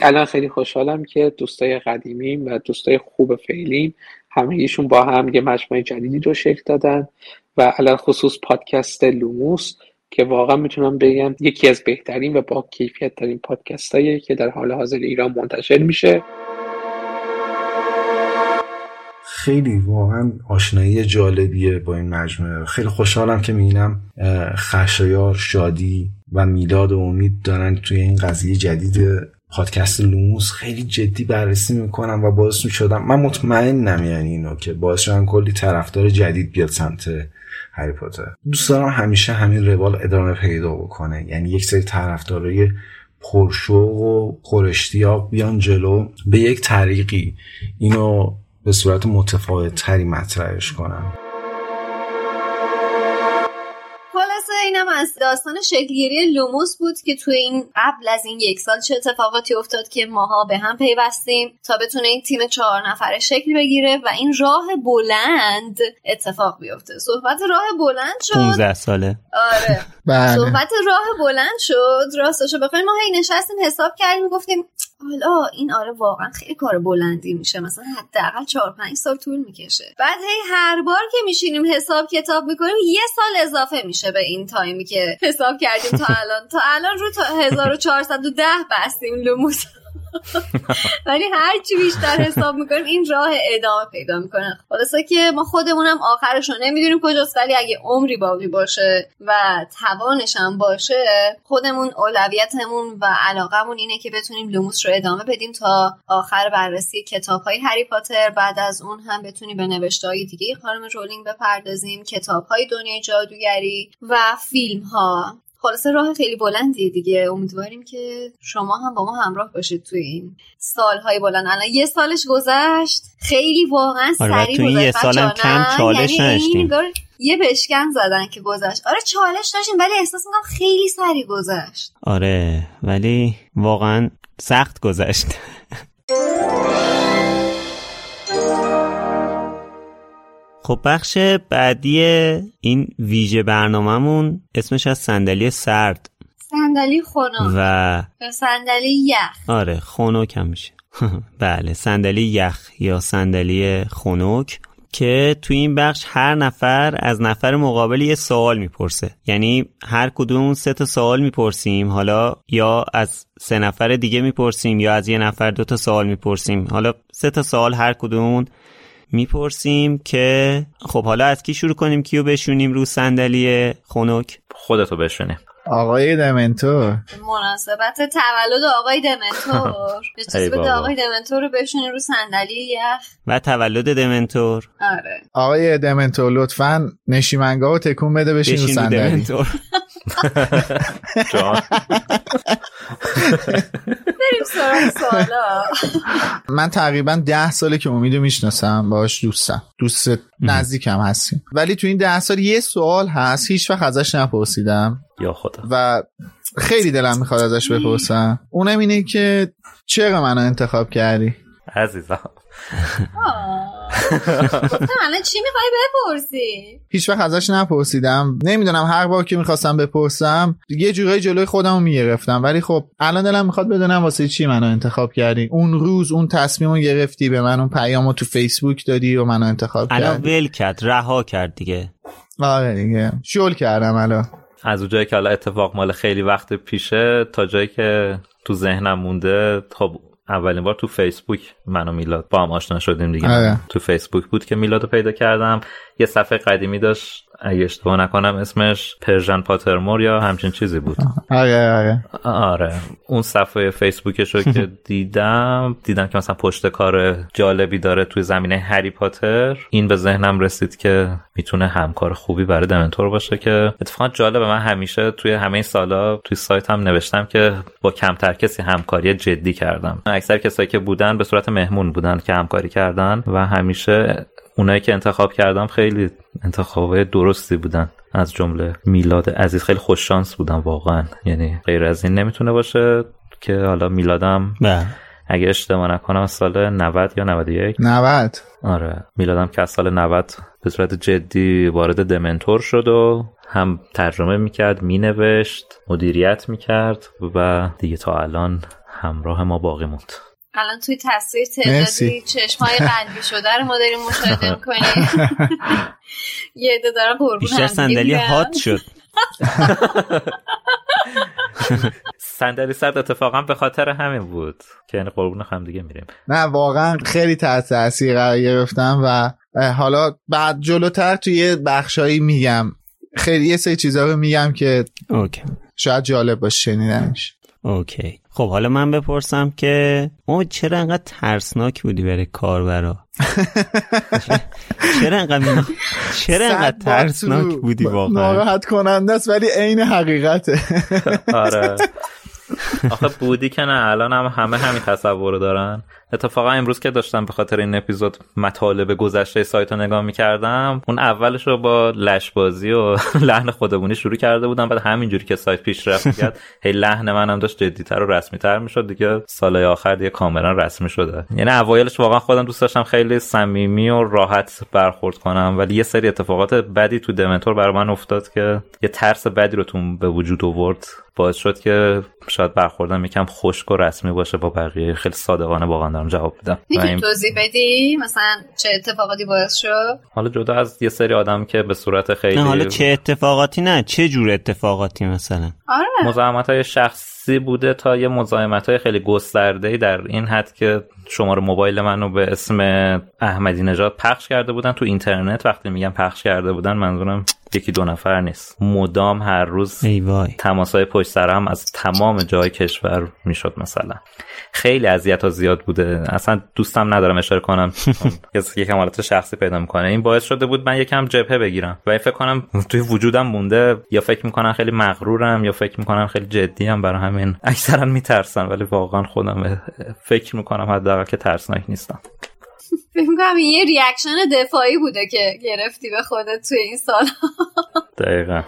الان خیلی خوشحالم که دوستای قدیمیم و دوستای خوب فعلیم همه ایشون با هم یه مجموعه جدیدی رو شکل دادن و الان خصوص پادکست لوموس که واقعا میتونم بگم یکی از بهترین و با کیفیت ترین پادکستاییه که در حال حاضر ایران منتشر میشه. خیلی واقعا آشنایی جالبیه با این مجموعه. خیلی خوشحالم که میبینم خشایار، شادی و میلاد و امید دارن توی این قضیه جدید پادکست لوموس خیلی جدی بررسی میکنم و باعث میشدم من مطمئنم یعنی اینو که باعث شدن کلی طرفدار جدید بیاد سمت هری پاتر. دوست دارم همیشه همین روال ادامه پیدا بکنه، یعنی یک سری طرفدارای پرشوق و پراشتیاق بیان جلو به یک طریقی اینو به صورت متفاوت تری مطرحش کنم. اینم از داستان شکلگیری لوموس بود که توی این قبل از این یک سال چه اتفاقاتی افتاد که ماها به هم پیوستیم تا بتونه این تیم چهار نفره شکل بگیره و این راه بلند اتفاق بیفته. صحبت راه بلند شد پانزده ساله. آره بله. صحبت راه بلند شد. راستشو بخوایم ما هی نشستیم حساب کردیم گفتیم حالا این آره واقعا خیلی کار بلندی میشه، مثلا حداقل چهار پنج سال طول میکشه. بعد هی هر بار که میشینیم حساب کتاب میکنیم یه سال اضافه میشه به این تایمی که حساب کردیم تا الان. تا الان رو تا هزار و چهارصد و ده بستیم لوموس. ولی هر چی بیشتر حساب میکنیم این راه ادامه پیدا میکنه. خلاصه که ما خودمونم آخرش رو نمیدونیم کجاست، ولی اگه عمری باقی باشه و توانش هم باشه خودمون اولویتمون و علاقمون اینه که بتونیم لوموس رو ادامه بدیم تا آخر بررسی کتاب‌های هری پاتر. بعد از اون هم بتونیم به نوشته‌های دیگه خانم رولینگ بپردازیم، کتاب‌های دنیای جادوگری و فیلم‌ها. خلاصه راه خیلی بلندیه دیگه. امیدواریم که شما هم با ما همراه باشید توی این سالهای بلند. الان یه سالش گذشت، خیلی واقعا سریع گذشت. آره یه سالم کم چالش نشتیم، یه بشکن زدن که گذشت. آره چالش داشتیم ولی احساس میکنم خیلی سریع گذشت. آره ولی واقعا سخت گذشت. خب بخش بعدی این ویژه برنامه‌مون اسمش از صندلی سرد، صندلی خنک و صندلی یخ. آره خنک هم میشه. بله صندلی یخ یا صندلی خنک که توی این بخش هر نفر از نفر مقابل یه سوال میپرسه، یعنی هر کدوم سه تا سوال میپرسیم، حالا یا از سه نفر دیگه میپرسیم یا از یه نفر دو تا سوال میپرسیم، حالا سه تا سوال هر کدوم میپرسیم که خب حالا از کی شروع کنیم؟ کیو بشونیم رو صندلی خنک؟ خودتو بشونیم. آقای دمنتور. مناسبت تولد آقای دمنتور. یه چیزی بده آقای دمنتور رو بشونیم رو صندلی یخ و تولد دمنتور. آره. آقای دمنتور لطفاً نشیمنگاه رو تکون بده بشین رو صندلی. بریم سراغ سوالا. من تقریبا ده ساله که امیدو میشناسم، باهاش دوستم، دوست نزدیکم هستیم، ولی تو این ده سال یه سوال هست هیچ وقت ازش نپرسیدم یا خدا و خیلی دلم میخواد ازش بپرسم. اونم اینه که چرا منو انتخاب کردی عزیزم؟ گفتم الان چی میخوای بپرسی؟ هیچ وقت ازش نپرسیدم، نمیدونم هر بار که میخواستم بپرسم یه جورایی جلوی خودمو میگرفتم، ولی خب الان دلم میخواد بدونم واسه چی منو انتخاب کردی، اون روز اون تصمیمو گرفتی، به من اون پیامو تو فیسبوک دادی و منو انتخاب کردی. الان ول کرد، رها کرد دیگه. آره دیگه شل کردم. الان از اونجایی که الان اتفاق مال خیلی وقت پیشه تا جایی که تو ذهنم مونده، خب اولین بار تو فیسبوک من و میلاد با هم آشنا شدیم دیگه. آره. تو فیسبوک بود که میلاد رو پیدا کردم، یه صفحه قدیمی داشت اگه اشتباه نکنم اسمش پرژن پاترمور یا همچین چیزی بود. آره آره آره اون صفحه فیسبوکش رو که دیدم دیدم که مثلا پشت کار جالبی داره توی زمینه هری پاتر، این به ذهنم رسید که میتونه همکار خوبی برای دمنتور باشه. که اتفاقا جالبه، من همیشه توی همه سالا توی سایت هم نوشتم که با کمتر کسی همکاری جدی کردم. اکثر کسایی که بودن به صورت مهمون بودن که همکاری کردن و همیشه اونایی که انتخاب کردم خیلی انتخابه درستی بودن. از جمله میلاد عزیز خیلی خوش شانس بودن واقعا، یعنی غیر از این نمیتونه باشه. که حالا میلادم نه. اگه اشتباه نکنم سال نود یا نود و یک نود آره میلادم که از سال نود به صورت جدی وارد دمنتور شد و هم ترجمه میکرد، مینوشت، مدیریت میکرد و دیگه تا الان همراه ما باقی موند. الان توی تصویر تعدادی چشمای قندی شده رو ما داریم مشاهده میکنیم. یه دو دارم قربون هم دیگه بیشتر صندلی هات شد. صندلی سرد اتفاقا به خاطر همین بود که یعنی قربون هم دیگه میریم. نه واقعا خیلی تحت تاثیر قرار گرفتم و حالا بعد جلوتر توی بخشایی میگم، خیلی یه سری چیزا رو میگم که اوکی شاید جالب باشه شنیدنش. اوکی خب حالا من بپرسم که ما چرا انقدر ترسناک بودی برای کاربرا؟ چرا انقدر چرا انقدر ترسناک بودی واقعا؟ ناراحت کننده است ولی عین حقیقته. آره آخه بودی که نه، الان هم همه همین تصور رو دارن. اتفاقا امروز که داشتم به خاطر این اپیزود مطالب گذشته سایت رو نگاه می‌کردم، اون اولش رو با لشبازی و لحن خودمونی شروع کرده بودم، بعد همینجوری که سایت پیشرفت می‌کرد هی لحن منم داشت جدی‌تر و رسمی‌تر می‌شد دیگه. سال‌های آخر دیگه کاملا رسمی شده. یعنی اوایلش واقعا خودم دوست داشتم خیلی صمیمی و راحت برخورد کنم، ولی یه سری اتفاقات بدی تو دمنتور برای من افتاد که یه ترس بدی رو تو به وجود آورد، باعث شد که شاید برخوردم یکم خشک و رسمی باشه با بقیه. خیلی صادقانه واقعا دارم جواب میدم. میتونی توضیح بدی مثلا چه اتفاقاتی باعث شد؟ حالا جدا از یه سری آدم که به صورت خیلی نه، حالا چه اتفاقاتی نه، چه جور اتفاقاتی مثلا؟ آره مزاحمت‌های شخصی بوده تا یه مزاحمت‌های خیلی گسترده‌ای در این حد که شماره موبایل منو به اسم احمدی نژاد پخش کرده بودن تو اینترنت. وقتی میگم پخش کرده بودن منظورم یکی دو نفر نیست، مدام هر روز تماسای پشت سر هم از تمام جای کشور میشد. مثلا خیلی اذیت‌ها زیاد بوده، اصلا دوستم ندارم اشاره کنم کسی یکم حالت شخصی پیدا میکنه. این باعث شده بود من یکم جبهه بگیرم و فکر کنم توی وجودم مونده، یا فکر میکنن خیلی مغرورم یا فکر میکنن خیلی جدیم، برای همین اکثرا میترسن. ولی واقعا خودم فکر میکنم حداقل که ترسناک نیستم. فکر میکنم این یه ریاکشن دفاعی بوده که گرفتی به خودت توی این سال. دقیقا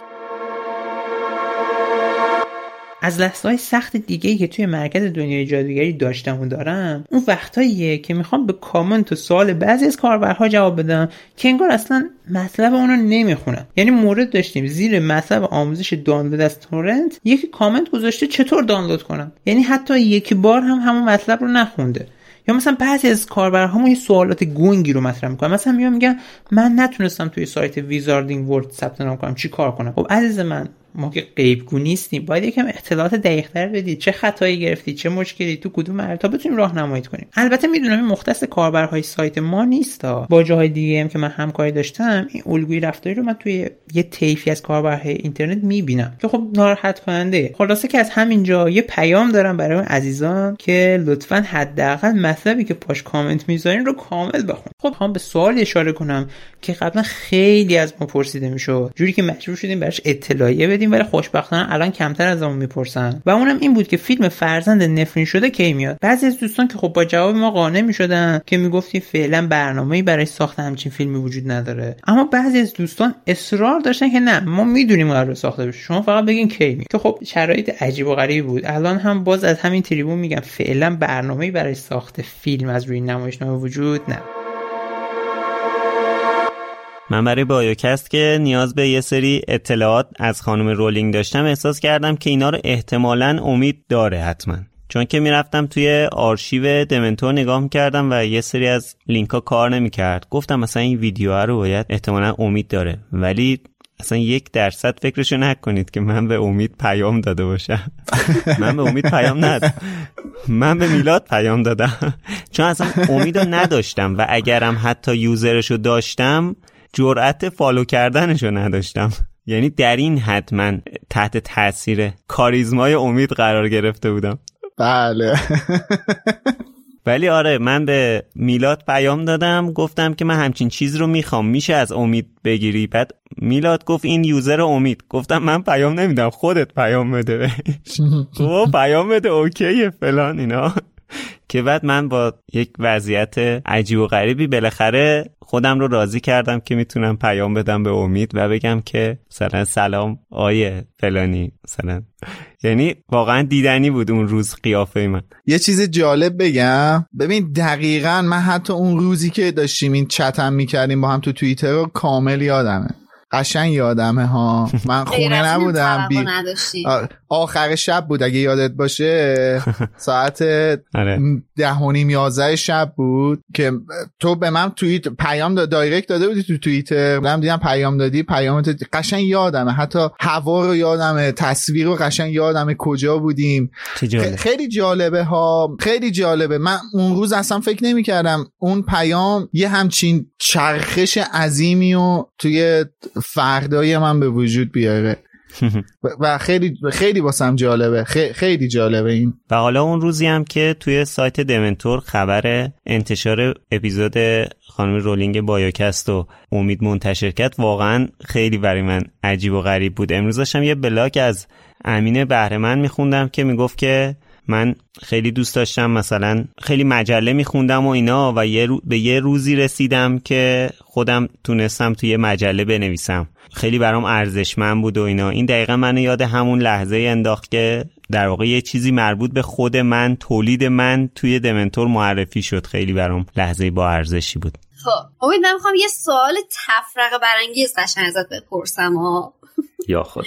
از لحظه‌های سخت دیگه‌ای که توی مرکز دنیای جادوگری داشتم و دارم، اون وقتاییه که میخوام به کامنت و سوال بعضی از کاربرها جواب بدم که انگار اصلا مطلب اون رو نمیخونم. یعنی مورد داشتیم زیر مطلب آموزش دانلود از تورنت یکی کامنت گذاشته چطور دانلود کنم، یعنی حتی یک بار هم همون مطلب رو نخونده. یا مثلا بعضی از کاربرهامون یه سوالات گونگی رو مطرح می‌کنن، مثلا میام میگن من نتونستم توی سایت ویزاردینگ ورلد ثبت نام کنم، چی کار کنم؟ خب عزیز من، ما که غیبگو نیستیم، باید یکم اطلاعات دقیق‌تر بدید، چه خطایی گرفتی، چه مشکلی تو کدوم مرحله بتونیم راهنمایی کنیم. البته میدونم این مختص کاربرهای سایت ما نیستا، با جاهای دیگه هم که من همکاری داشتم این الگوی رفتاری رو من توی یه طیفی از کاربرهای اینترنت میبینم که خب ناراحت کننده. خلاصه که از همینجا یه پیام دارم برای اون عزیزان که لطفاً حداقل مطلبی که پاش کامنت میذارین رو کامل بخون. خب هم به سوال اشاره کنم که قبلا خیلی از ما پرسیده میشد، جوری که مجبور شدیم براش اطلاعیه بدیم، ولی خوشبختانه الان کمتر از همون میپرسن. و اونم این بود که فیلم فرزند نفرین شده کی میاد. بعضی از دوستان که خب با جواب ما قانع میشدن که میگفتیم فعلا برنامه‌ای برای ساخت همچین فیلمی وجود نداره، اما بعضی از دوستان اصرار داشتن که نه ما میدونیم قرار ساخته بشه، شما فقط بگین کی میاد. که خب شرایط عجیب و غریبی بود. الان هم باز از همین تریبون میگم فعلا برنامه‌ای برای ساخت فیلم از روی نمایشنامه وجود نداره. من برای بایوکست که نیاز به یه سری اطلاعات از خانم رولینگ داشتم احساس کردم که اینا رو احتمالاً امید داره حتماً، چون که میرفتم توی آرشیو دمنتور نگاه می‌کردم و یه سری از لینک‌ها کار نمی‌کرد. گفتم مثلا این ویدیوها رو باید احتمالاً امید داره، ولی اصلا یک درصد فکرشو نکنید که من به امید پیام داده باشم. من به امید پیام ندادم، من به میلاد پیام دادم، چون اصلا امیدو نداشتم و اگرم حتی یوزرشو داشتم جرأت فالو کردنشو نداشتم. یعنی در این حد من تحت تاثیر کاریزمای امید قرار گرفته بودم. بله. ولی آره، من به میلاد پیام دادم، گفتم که من همچین چیز رو میخوام، میشه از امید بگیری؟ بعد میلاد گفت این یوزر امید. گفتم من پیام نمیدم، خودت پیام بده بهش. تو پیام بده اوکیه فلان اینا. که بعد من با یک وضعیت عجیب و غریبی بالاخره خودم رو راضی کردم که میتونم پیام بدم به امید و بگم که مثلا سلام آیه فلانی مثلا. یعنی واقعا دیدنی بود اون روز قیافه من. یه چیز جالب بگم، ببین دقیقاً من حتی اون روزی که داشتیم این چتم میکردیم با هم تو توییتر رو کامل یادمه، قشنگ یادمه ها. من خونه نبودم، بی... آخر شب بود اگه یادت باشه، ساعت ده و نیم یازده شب بود که تو به من توییت پیام داد، دایرکت داده بودی تو توییتر، من دیدم پیام دادی، پیامت قشنگ یادمه، حتی هوا رو یادمه، تصویر رو قشنگ یادمه، کجا بودیم. جالب. خیلی جالبه ها، خیلی جالبه. من اون روز اصلا فکر نمی‌کردم اون پیام یه همچین چرخش عظیمی و توی فردای من به وجود بیاره. و خیلی خیلی واسم جالبه، خیلی جالبه این. و حالا اون روزی هم که توی سایت دمنتور خبر انتشار اپیزود خانم رولینگ بایوکست و امید منتشر کرد، واقعا خیلی برای من عجیب و غریب بود. امروز داشتم یه بلاگ از امین بهرمن میخوندم که میگفت که من خیلی دوست داشتم مثلا خیلی مجله میخوندم و اینا و یه رو... به یه روزی رسیدم که خودم تونستم توی مجله بنویسم، خیلی برام ارزشمند بود و اینا. این دقیقا منو یاد همون لحظه انداخت که در واقع یه چیزی مربوط به خود من، تولید من توی دمنتور معرفی شد. خیلی برام لحظه با ارزشی بود. خب امید، من میخوام یه سوال تفرقه برانگیز قشنگ ازت بپرسم ها. یا خدا،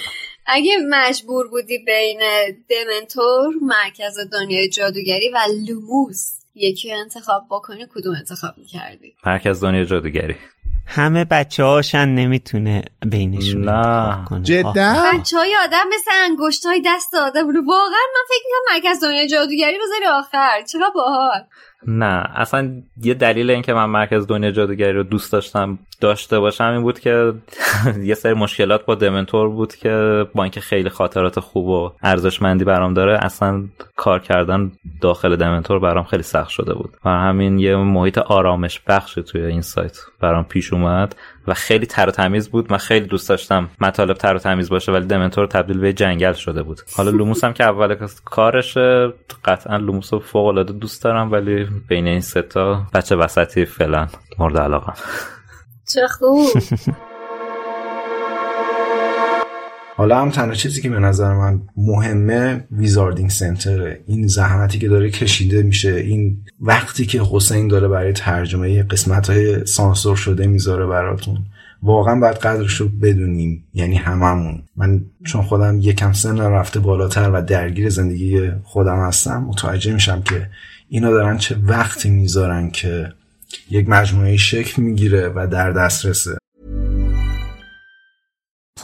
اگه مجبور بودی بین دمنتور، مرکز دنیای جادوگری و لوموس یکی انتخاب بکنی، کدوم انتخاب میکردی؟ مرکز دنیای جادوگری. همه بچه هاشن نمیتونه بینشون انتخاب کنه. جدا؟ بچه های آدم مثل انگشت های دست آدم رو. واقعا من فکر میکنم مرکز دنیای جادوگری بذاری آخر، چرا باحال؟ نه اصلا یه دلیل این که من مرکز دنیای جادوگری رو دوست داشتم داشته باشم این بود که یه سری مشکلات با دمنتور بود که با اینکه خیلی خاطرات خوب و ارزشمندی برام داره، اصلا کار کردن داخل دمنتور برام خیلی سخت شده بود و همین یه محیط آرامش بخش توی این سایت برام پیش اومد و خیلی تر و تمیز بود. من خیلی دوست داشتم مطالب تر و تمیز باشه ولی دمنتور تبدیل به جنگل شده بود. حالا لوموس هم که اول کارشه، قطعا لوموس رو فوق العاده دوست دارم، ولی بین این سه تا بچه وسطی فعلا مورد علاقم. چه خوب. حالا هم تنها چیزی که به نظر من مهمه ویزاردینگ سنتره، این زحمتی که داره کشیده میشه، این وقتی که حسین داره برای ترجمه قسمت‌های سانسور شده میذاره براتون، واقعا باید قدرش رو بدونیم. یعنی هممون، من چون خودم یکم سن رفته بالاتر و درگیر زندگی خودم هستم، متوجه میشم که اینا دارن چه وقتی میذارن که یک مجموعه شکل میگیره و در دسترسه.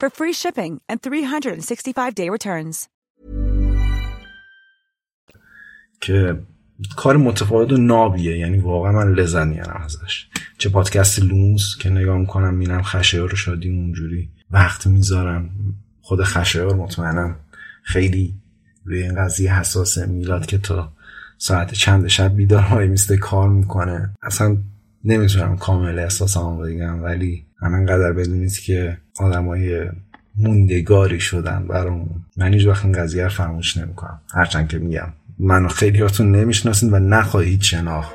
for free shipping and three sixty-five day returns. که کار متفاوت و نابیه، یعنی واقعا من لذت میبرم ازش. چه پادکست لوموس که نگاه میکنم میبینم خشایار و شادی اونجوری وقت میذارم. خود خشایار مطمئنم خیلی روی این قضیه حساسه. میلاد که تا ساعت چند شب بیدار های میسته کار میکنه، اصلا نمیتونم کامل احساسم رو بگم، ولی همینقدر بدونید که آدم های موندگاری شدن برامون. من هیچ وقت این قضیه رو فراموش نمیکنم، هرچند که میگم منو خیلی هاتون نمیشناسین و نخواهید شناخت.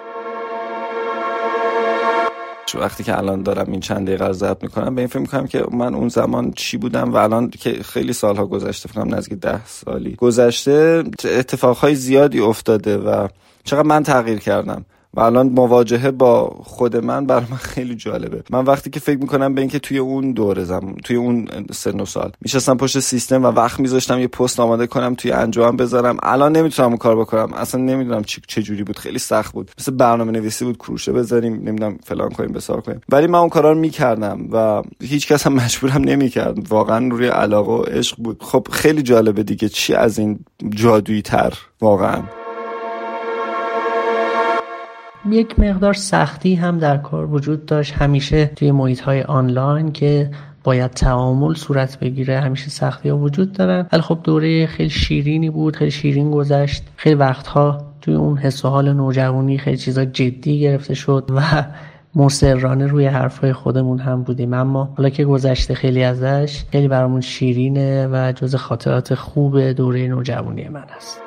وقتی که الان دارم این چند دقیقه رو ضبط میکنم به این فکر میکنم که من اون زمان چی بودم و الان که خیلی سالها گذشته، فکر کنم نزدیک ده سالی گذشته، اتفاقهای زیادی افتاده و چقدر من تغییر کردم و الان مواجهه با خود من برام خیلی جالبه. من وقتی که فکر میکنم به اینکه توی اون دوره زمان، توی اون سن و سال میشستم پشت سیستم و وقت میذاشتم یه پست آماده کنم توی انجمن بذارم، الان نمیتونم اون کار بکنم. اصلا نمیدونم چه جوری بود، خیلی سخت بود. مثل برنامه‌نویسی بود، کروشه بذاریم، نمیدونم فلان کنیم بسار کنیم، ولی من اون کارا رو میکردم و هیچکس هم مجبورم نمیکرد. واقعا روی علاقه و عشق بود. خب خیلی جالبه دیگه، چی از این جادویی تر واقعا. یک مقدار سختی هم در کار وجود داشت، همیشه توی محیط‌های آنلاین که باید تعامل صورت بگیره همیشه سختی‌ها وجود دارن، ولی خب دوره خیلی شیرینی بود، خیلی شیرین گذشت. خیلی وقتها توی اون حس و حال نوجوانی خیلی چیزا جدی گرفته شد و مصررانه روی حرفای خودمون هم بودیم، اما حالا که گذشته خیلی ازش، خیلی برامون شیرینه و جز خاطرات خوب دوره نوجوانی من است.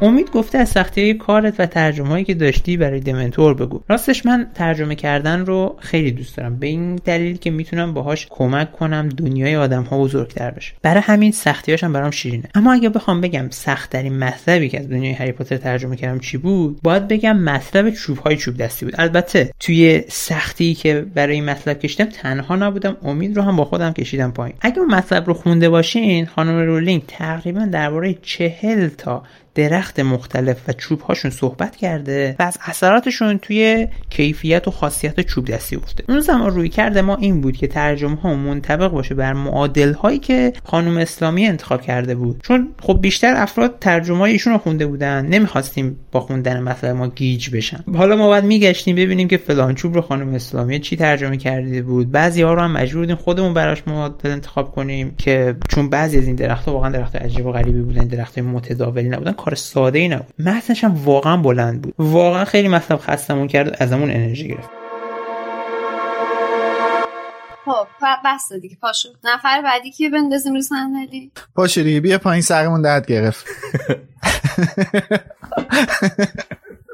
امید گفته از سختی‌های کارت و ترجمه‌هایی که داشتی برای دمنتور بگو. راستش من ترجمه کردن رو خیلی دوست دارم، به این دلیل که میتونم باهاش کمک کنم دنیای آدم‌ها بزرگتر بشه. برای همین سختی‌هاش هم برام شیرینه. اما اگه بخوام بگم سخت‌ترین مطلبی که از دنیای هری پاتر ترجمه کردم چی بود، باید بگم مطلب چوب‌های چوب دستی بود. البته توی سختی که برای این مطلب کشیدم تنها نبودم، امید رو هم با خودم کشیدم پایین. اگه اون مطلب رو خونده باشین، خانم رولینگ تقریباً درباره چهل تا درخت مختلف و چوب‌هاشون صحبت کرده و از اثراتشون توی کیفیت و خاصیت چوب دستی گفته. اون زمان روی کرده ما این بود که ترجمه ها منطبق باشه بر معادل‌هایی که خانم اسلامی انتخاب کرده بود، چون خب بیشتر افراد ترجمه‌های ایشون رو خونده بودن، نمی‌خواستیم با خوندن مثلا ما گیج بشن. حالا ما بعد می‌گشتیم ببینیم که فلان چوب رو خانم اسلامی چی ترجمه کرده بود. بعضی‌ها رو هم مجبوریم خودمون براش معادل انتخاب کنیم که چون بعضی از این درخت‌ها واقعا درخت عجیب و غریبی بودن، درخت‌های متداولی نبودن، کار ساده ای نبود. متنش هم واقعا بلند بود، واقعا خیلی مطلب خستمون کرد، ازمون انرژی گرفت. خب بس دیگه، پاشو نفر بعدی که بندازیم رو صندلی. پاشو دیگه بیا پایین، سرمون درد گرفت.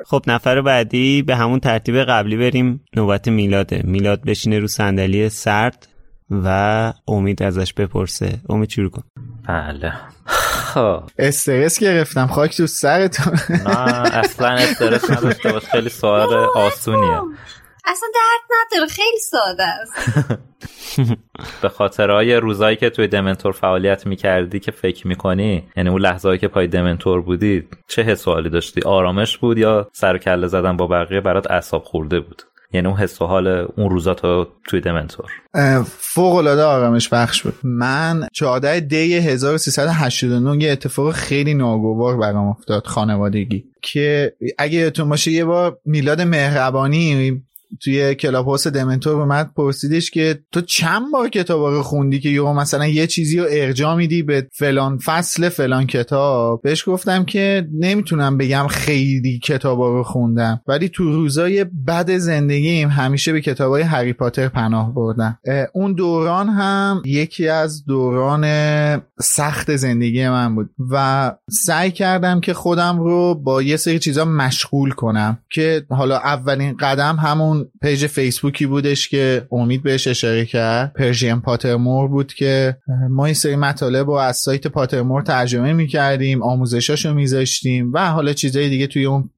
خب نفر بعدی به همون ترتیب قبلی بریم، نوبت میلاده. میلاد بشینه رو صندلی سرد و امید ازش بپرسه. امید شروع کن. بله. خب استرس گرفتم، خاک تو سرتون. نه اصلا استرس نداشته باش، خیلی سوال آسونیه، اصلا درد نداره، خیلی ساده است. به خاطرهای روزایی که توی دمنتور فعالیت میکردی که فکر میکنی، یعنی اون لحظه‌ای که پای دمنتور بودی، چه حس و حالی داشتی؟ آرامش بود یا سر و کله زدن با بقیه برات اعصاب خورده بود؟ یعنی اون حس و حال اون روزا تا توی دمنتور فوق العاده آرامش بخش بود. من چهاردهم دی هزار و سیصد و هشتاد و نه یه اتفاق خیلی ناگوار برام افتاد، خانوادگی، که اگه یادتون باشه یه بار میلاد مهربانی توی کلاب هاوس دمنتور اومد پرسیدش که تو چند بار کتابا رو خوندی که یهو مثلا یه چیزی رو ارجاع میدی به فلان فصل فلان کتاب. بهش گفتم که نمیتونم بگم خیلی کتابا رو خوندم، ولی تو روزای بد زندگیم همیشه به کتابای هری پاتر پناه بردم. اون دوران هم یکی از دوران سخت زندگی من بود و سعی کردم که خودم رو با یه سری چیزا مشغول کنم که حالا اولین قدم همون پیج فیسبوکی بودش که امید بهش اشاره کرد، پرژیم پاترمور بود که ما این سری مطالب رو از سایت پاترمور ترجمه میکردیم، آموزشاشو میذاشتیم و حالا چیزای دیگه توی اون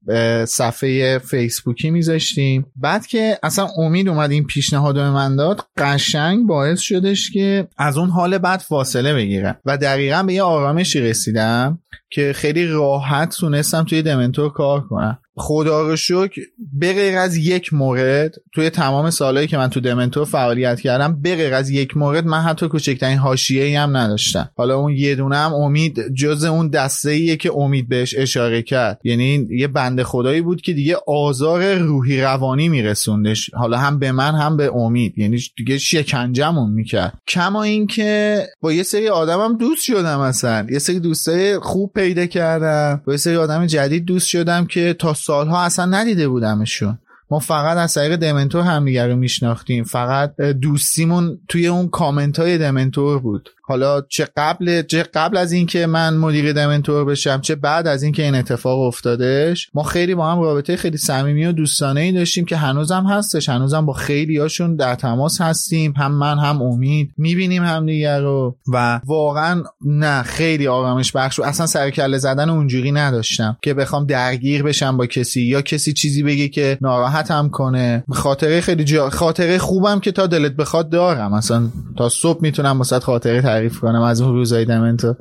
صفحه فیسبوکی میذاشتیم. بعد که اصلا امید اومد این پیشنهاد رو من داد، قشنگ باعث شدش که از اون حال بعد فاصله بگیرم و دقیقاً به یه آرامشی رسیدم که خیلی راحت تونستم توی دمنتور کار کنم. خدا رو شکر به غیر از یک مورد توی تمام سالهایی که من تو دمنتور فعالیت کردم، به غیر از یک مورد من حتی کوچکترین حاشیه‌ای هم نداشتم. حالا اون یه دونه هم امید جز اون دسته‌ایه که امید بهش اشاره کرد، یعنی یه بنده خدایی بود که دیگه آزار روحی روانی میرسوندش، حالا هم به من هم به امید، یعنی دیگه شکنجمون میکرد. کما اینکه با یه سری آدمم دوست شدم، مثلا یه سری دوستای خوب پیدا کردم، با یه سری آدم جدید دوست شدم که تا سالها اصلا ندیده بودمشون. ما فقط از طریق دمنتور همدیگه رو میشناختیم، فقط دوستیمون توی اون کامنت های دمنتور بود. حالا چه قبل چه قبل از اینکه من مدیر دمنتور بشم چه بعد از اینکه این اتفاق افتادش، ما خیلی با هم رابطه خیلی صمیمی و دوستانه‌ای داشتیم که هنوزم هستش، هنوزم با خیلیاشون در تماس هستیم، هم من هم امید، میبینیم همدیگه رو و واقعا نه خیلی آرامش بخش بود. اصلا سر کله زدن اونجوری نداشتم که بخوام درگیر بشم با کسی یا کسی چیزی بگه که ناراحتم کنه. خاطره خیلی جا... خاطره خوبم که تا دلت بخواد دارم، اصلا تا صبح میتونم واسات خاطره تعریف کنم از اون روزای دمنتور.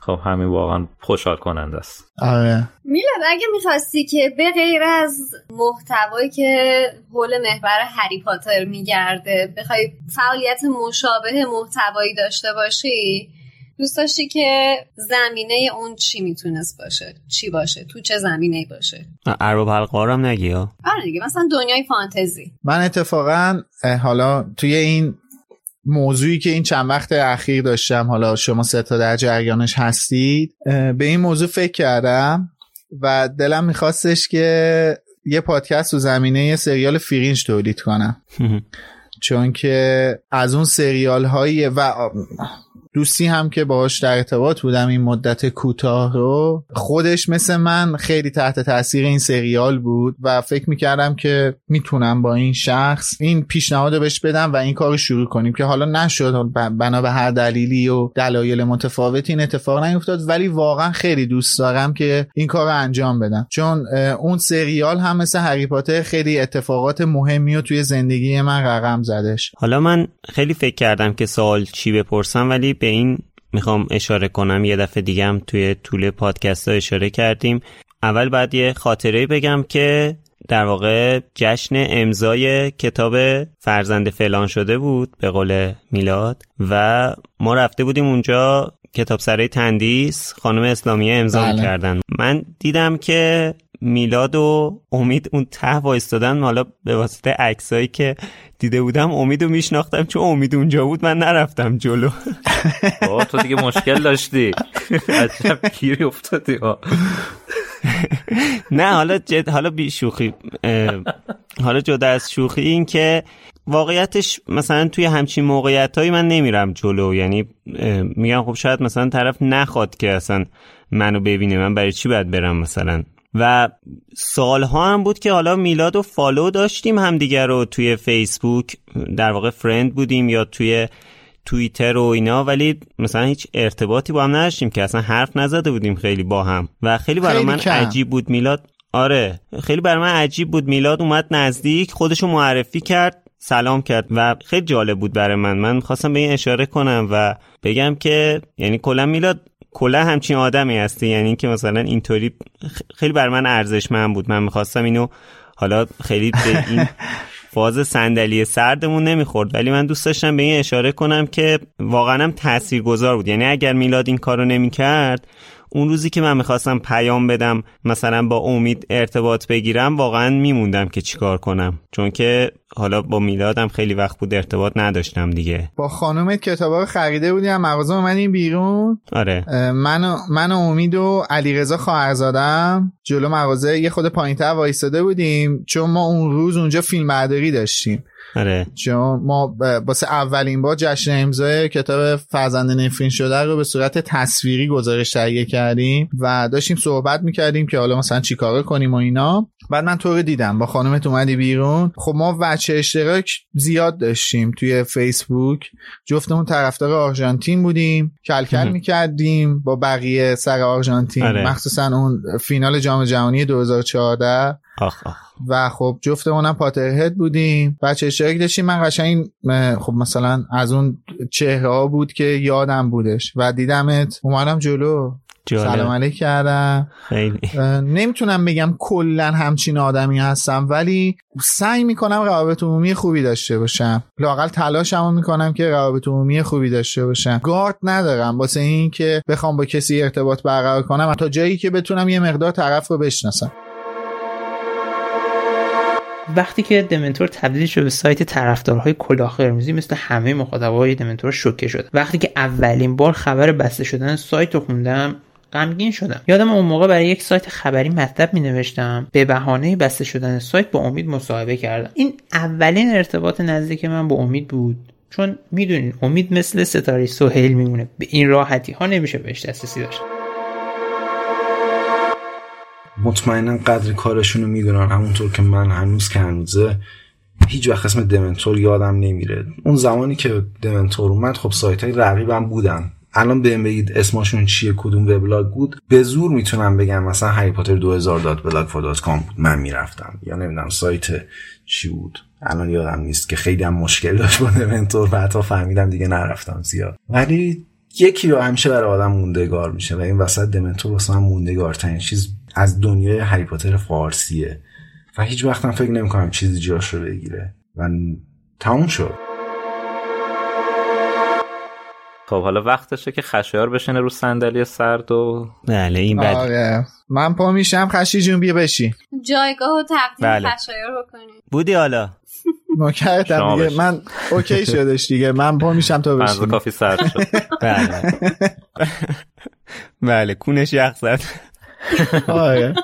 خب همین واقعا خوشحال کننده است. آره میلاد، اگه میخواستی که به غیر از محتوایی که حول محور هری پاتر میگرده بخوای فعالیت مشابه محتوایی داشته باشی، دوست داشتی که زمینه اون چی میتونست باشه؟ چی باشه؟ تو چه زمینه‌ای باشه؟ ارباب القارم نگی ها. آره دیگه، مثلا دنیای فانتزی. من اتفاقا حالا توی این موضوعی که این چند وقت اخیر داشتم، حالا شما سه تا در جریانش هستید، به این موضوع فکر کردم و دلم میخواستش که یه پادکست و زمینه یه سریال فرینج تولید کنم چون که از اون سریال هایی و دوستی هم که باهاش در ارتباط بودم این مدت کوتاه رو، خودش مثل من خیلی تحت تاثیر این سریال بود و فکر میکردم که میتونم با این شخص این پیشنهاد رو بهش بدم و این کار رو شروع کنیم که حالا نشد، بنا به هر دلیلی و دلایل متفاوتی این اتفاق نیفتاد، ولی واقعا خیلی دوست دارم که این کار رو انجام بدم چون اون سریال هم مثل هری پاتر خیلی اتفاقات مهمی رو توی زندگی من رقم زدش. حالا من خیلی فکر کردم که سوال چی بپرسم، ولی به این میخوام اشاره کنم، یه دفعه دیگه هم توی طول پادکست ها اشاره کردیم. اول باید یه خاطره بگم که در واقع جشن امضای کتاب فرزند فلان شده بود به قول میلاد و ما رفته بودیم اونجا کتابسرای تندیس، خانم اسلامیه امضا کردن. من دیدم که میلاد و امید اون ته وایستادن، حالا به واسطه عکسایی که دیده بودم امیدو میشناختم چون امید اونجا بود، من نرفتم جلو. آه تو دیگه مشکل داشتی، عجب گیری افتادی. نه حالا جد، حالا بی شوخی، حالا جدا از شوخی، این که واقعیتش مثلا توی همچین موقعیتایی من نمیرم جلو، یعنی میگم خب شاید مثلا طرف نخواد که اصلا منو ببینه، من برای چی باید برم مثلا. و سالها هم بود که حالا میلاد و فالو داشتیم همدیگر رو توی فیسبوک، در واقع فرند بودیم یا توی توییتر و اینا، ولی مثلا هیچ ارتباطی با هم نداشتیم که اصلا حرف نزده بودیم خیلی با هم و خیلی برای من عجیب بود میلاد. آره خیلی برای من عجیب بود میلاد اومد نزدیک، خودشو معرفی کرد، سلام کرد و خیلی جالب بود برای من. من خواستم به این اشاره کنم و بگم که یعنی کلا میلاد کلا همچین آدمی هستی، یعنی این که مثلا اینطوری خیلی بر من ارزشمند بود. من میخواستم اینو، حالا خیلی به این فاز صندلی سردمون نمیخورد، ولی من دوست داشتم به این اشاره کنم که واقعا هم تاثیرگذار بود. یعنی اگر میلاد این کارو نمیکرد، اون روزی که من میخواستم پیام بدم مثلا با امید ارتباط بگیرم، واقعا میموندم که چیکار کنم، چون که حالا با میلادم خیلی وقت بود ارتباط نداشتم دیگه. با خانومت کتابا رو خریده بودیم، مغازه من این بیرون. آره من و من و امید و علیرضا خواهرزادم جلو مغازه یه خود پایینتر وایساده بودیم چون ما اون روز اونجا فیلمبرداری داشتیم. آره چون ما واسه اولین بار جشن امضای کتاب فرزند نفرین شده رو به صورت تصویری گزارش تهیه کردیم و داشتیم صحبت می‌کردیم که حالا مثلا چیکار کنیم و اینا. بعد من تو رو دیدم با خانومت اومدی بیرون. خب ما چه اشتراک زیاد داشتیم توی فیسبوک، جفتمون طرفدار آرژانتین بودیم، کلکل میکردیم با بقیه سر آرژانتین. آره. مخصوصا اون فینال جام جهانی دو هزار و چهارده آخ آخ. و خب جفتمون هم پاترهد بودیم، بچه اشتراک داشتیم. من قشنگ خب مثلا از اون چهره ها بود که یادم بودش و دیدمت اومدم جلو جاله. سلام علیک کردم. خیلی نمیتونم بگم کلا همچین آدمی هستم، ولی سعی میکنم روابط عمومی خوبی داشته باشم، لااقل تلاشمو میکنم که روابط عمومی خوبی داشته باشم. گارد ندارم واسه این که بخوام با کسی ارتباط برقرار کنم، تا جایی که بتونم یه مقدار طرف رو بشناسم. وقتی که دمنتور تبدیل شد به سایت طرفدارهای کلاهقرمزی، مثل همه مخاطبای دمنتور شوکه شد. وقتی که اولین بار خبر بسته شدن سایت رو خوندم غمگین شدم. یادم اون موقع برای یک سایت خبری مطلب می‌نوشتم، به بهانه بسته شدن سایت با امید مصاحبه کردم. این اولین ارتباط نزدیک من با امید بود، چون میدونین امید مثل ستاره سهیل میمونه، به این راحتی ها نمیشه بهش دسترسی داشت. مطمئنم قدر کارشون رو میدونن، همونطور که من هنوز که هنوزه هیچ وقت اسم دمنتور یادم نمیره. اون زمانی که دمنتور اومد خب سایت‌های رقیبم بودن. الان بهم بگید اسمشون چیه، کدوم وبلاگ بود، به زور میتونم بگم مثلا هری پاتر دو هزار دات بلاگفور دات کام بود، من میرفتم، یا نمیدونم سایت چی بود الان یادم نیست، که خیلی هم مشکل داشت با دمنتور و حتی فهمیدم دیگه نرفتم زیاد. ولی یکی رو همیشه برای آدم موندگار میشه و این وسط دمنتور واسه من موندگارترین چیز از دنیای هری پاتر فارسیه و هیچ وقتم فکر نمی‌کنم چیزی جاش رو بگیره و تموم شد. خب حالا وقتشه که خشایار بشینه رو صندلی سرد و بله این بده. آره. من پا میشم خشی جون بیا بشی. جایگاهو تقدیم بله. خشایار بکنید. بودی حالا. نوکرت دیگه من اوکی شدش دیگه، من پا میشم تا بشی. من کافی سرد شد. بله. بله کونش یخ زد. آره.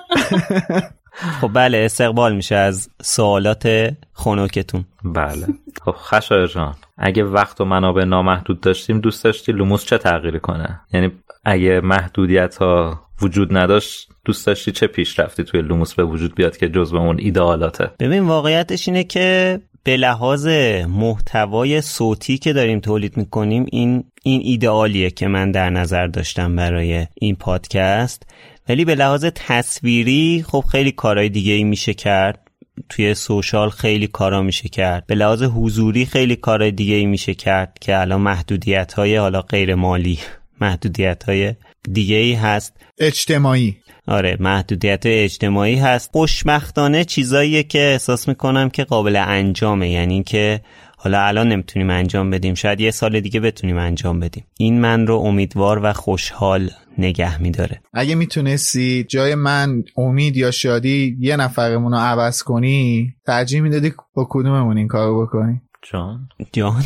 خب بله استقبال میشه از سوالات خنوکتون. بله خب خشایار جان، اگه وقت و منابع نامحدود داشتیم دوست داشتی لوموس چه تغییر کنه؟ یعنی اگه محدودیت ها وجود نداشت دوست داشتی چه پیشرفتی توی لوموس به وجود بیاد که جزو اون ایدئالاته؟ ببین واقعیتش اینه که به لحاظ محتوای صوتی که داریم تولید میکنیم این این ایدئالیه که من در نظر داشتم برای این پادکست، ولی به لحاظ تصویری خب خیلی کارهای دیگه ای میشه کرد، توی سوشال خیلی کارا میشه کرد، به لحاظ حضوری خیلی کارهای دیگه ای میشه کرد که الان محدودیت های حالا غیر مالی، محدودیت های دیگه ای هست، اجتماعی. آره محدودیت اجتماعی هست. خوشبختانه چیزاییه که احساس میکنم که قابل انجامه، یعنی که حالا الان نمیتونیم انجام بدیم، شاید یه سال دیگه بتونیم انجام بدیم. این من رو امیدوار و خوشحال نگه میداره. اگه میتونستی جای من، امید یا شادی یه نفرمون رو عوض کنی، ترجیح میدادی با کدوممون این کارو بکنی؟ جان جان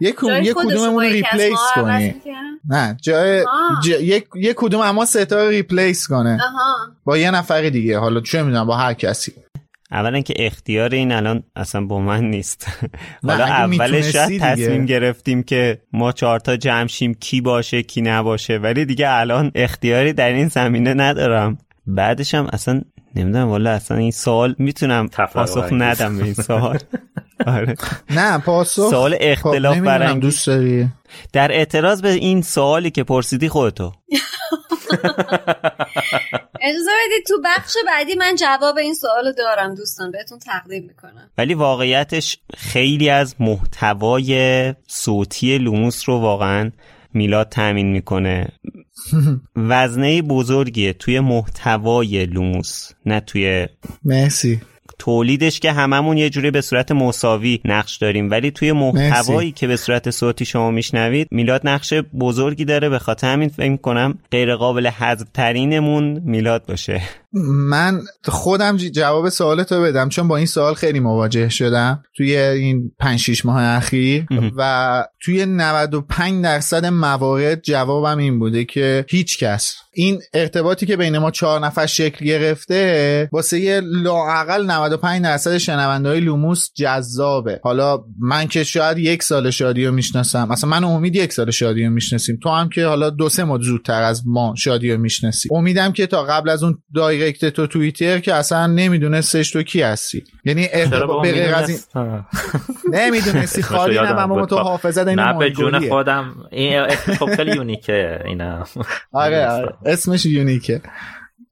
یک کدوممون رو ریپلیس کنی؟ نه جای یک کدوم اما ستا ریپلیس کنه با یه نفر دیگه، حالا چه میدونم با هر کسی. اولا که اختیار این الان اصلا با من نیست. حالا اولش تصمیم گرفتیم که ما چهار تا جمع شیم کی باشه کی نباشه، ولی دیگه الان اختیاری در این زمینه ندارم. بعدش هم اصلا نمیدونم والله، اصلا این سوال میتونم پاسخ ندم به این سوال. آره نه پاسخ سوال اختلاف برام دوست داری در اعتراض به این سوالی که پرسیدی خودتو. اجازه بدید تو بخش بعدی من جواب این سوالو دارم دوستان، بهتون تقدیم میکنم. ولی واقعیتش خیلی از محتوای صوتی لوموس رو واقعا میلاد تامین میکنه. وزنه بزرگیه توی محتوای لوموس، نه توی مرسی تولیدش که هممون یه جوری به صورت مساوی نقش داریم، ولی توی محتوایی که به صورت صوتی شما میشنوید میلاد نقش بزرگی داره. به خاطر همین فکر می‌کنم غیر قابل حذف ترینمون میلاد باشه. من خودم جواب سوالتو بدم چون با این سوال خیلی مواجه شدم توی این پنج شش ماه اخیر و توی نود و پنج درصد موارد جوابم این بوده که هیچ کس. این ارتباطی که بین ما چهار نفر شکل گرفته واسه یه لااقل نود و پنج درصد شنونده‌های لوموس جذابه. حالا من که شاید یک سال شادیو میشناسم، اصلا من و امید یک سال شادیو میشناسیم، تو هم که حالا دو سه ماه زودتر از ما شادیو میشناسی، امیدم که تا قبل از اون دایرکت تو توییتر که اصلا نمیدونستش تو کی هستی، یعنی به غیر از این نمیدونستی خالی نه ما تو حافظه دین نه به جون خودم این اسم خیلی یونیکه اینا. آره اسمش یونیکه.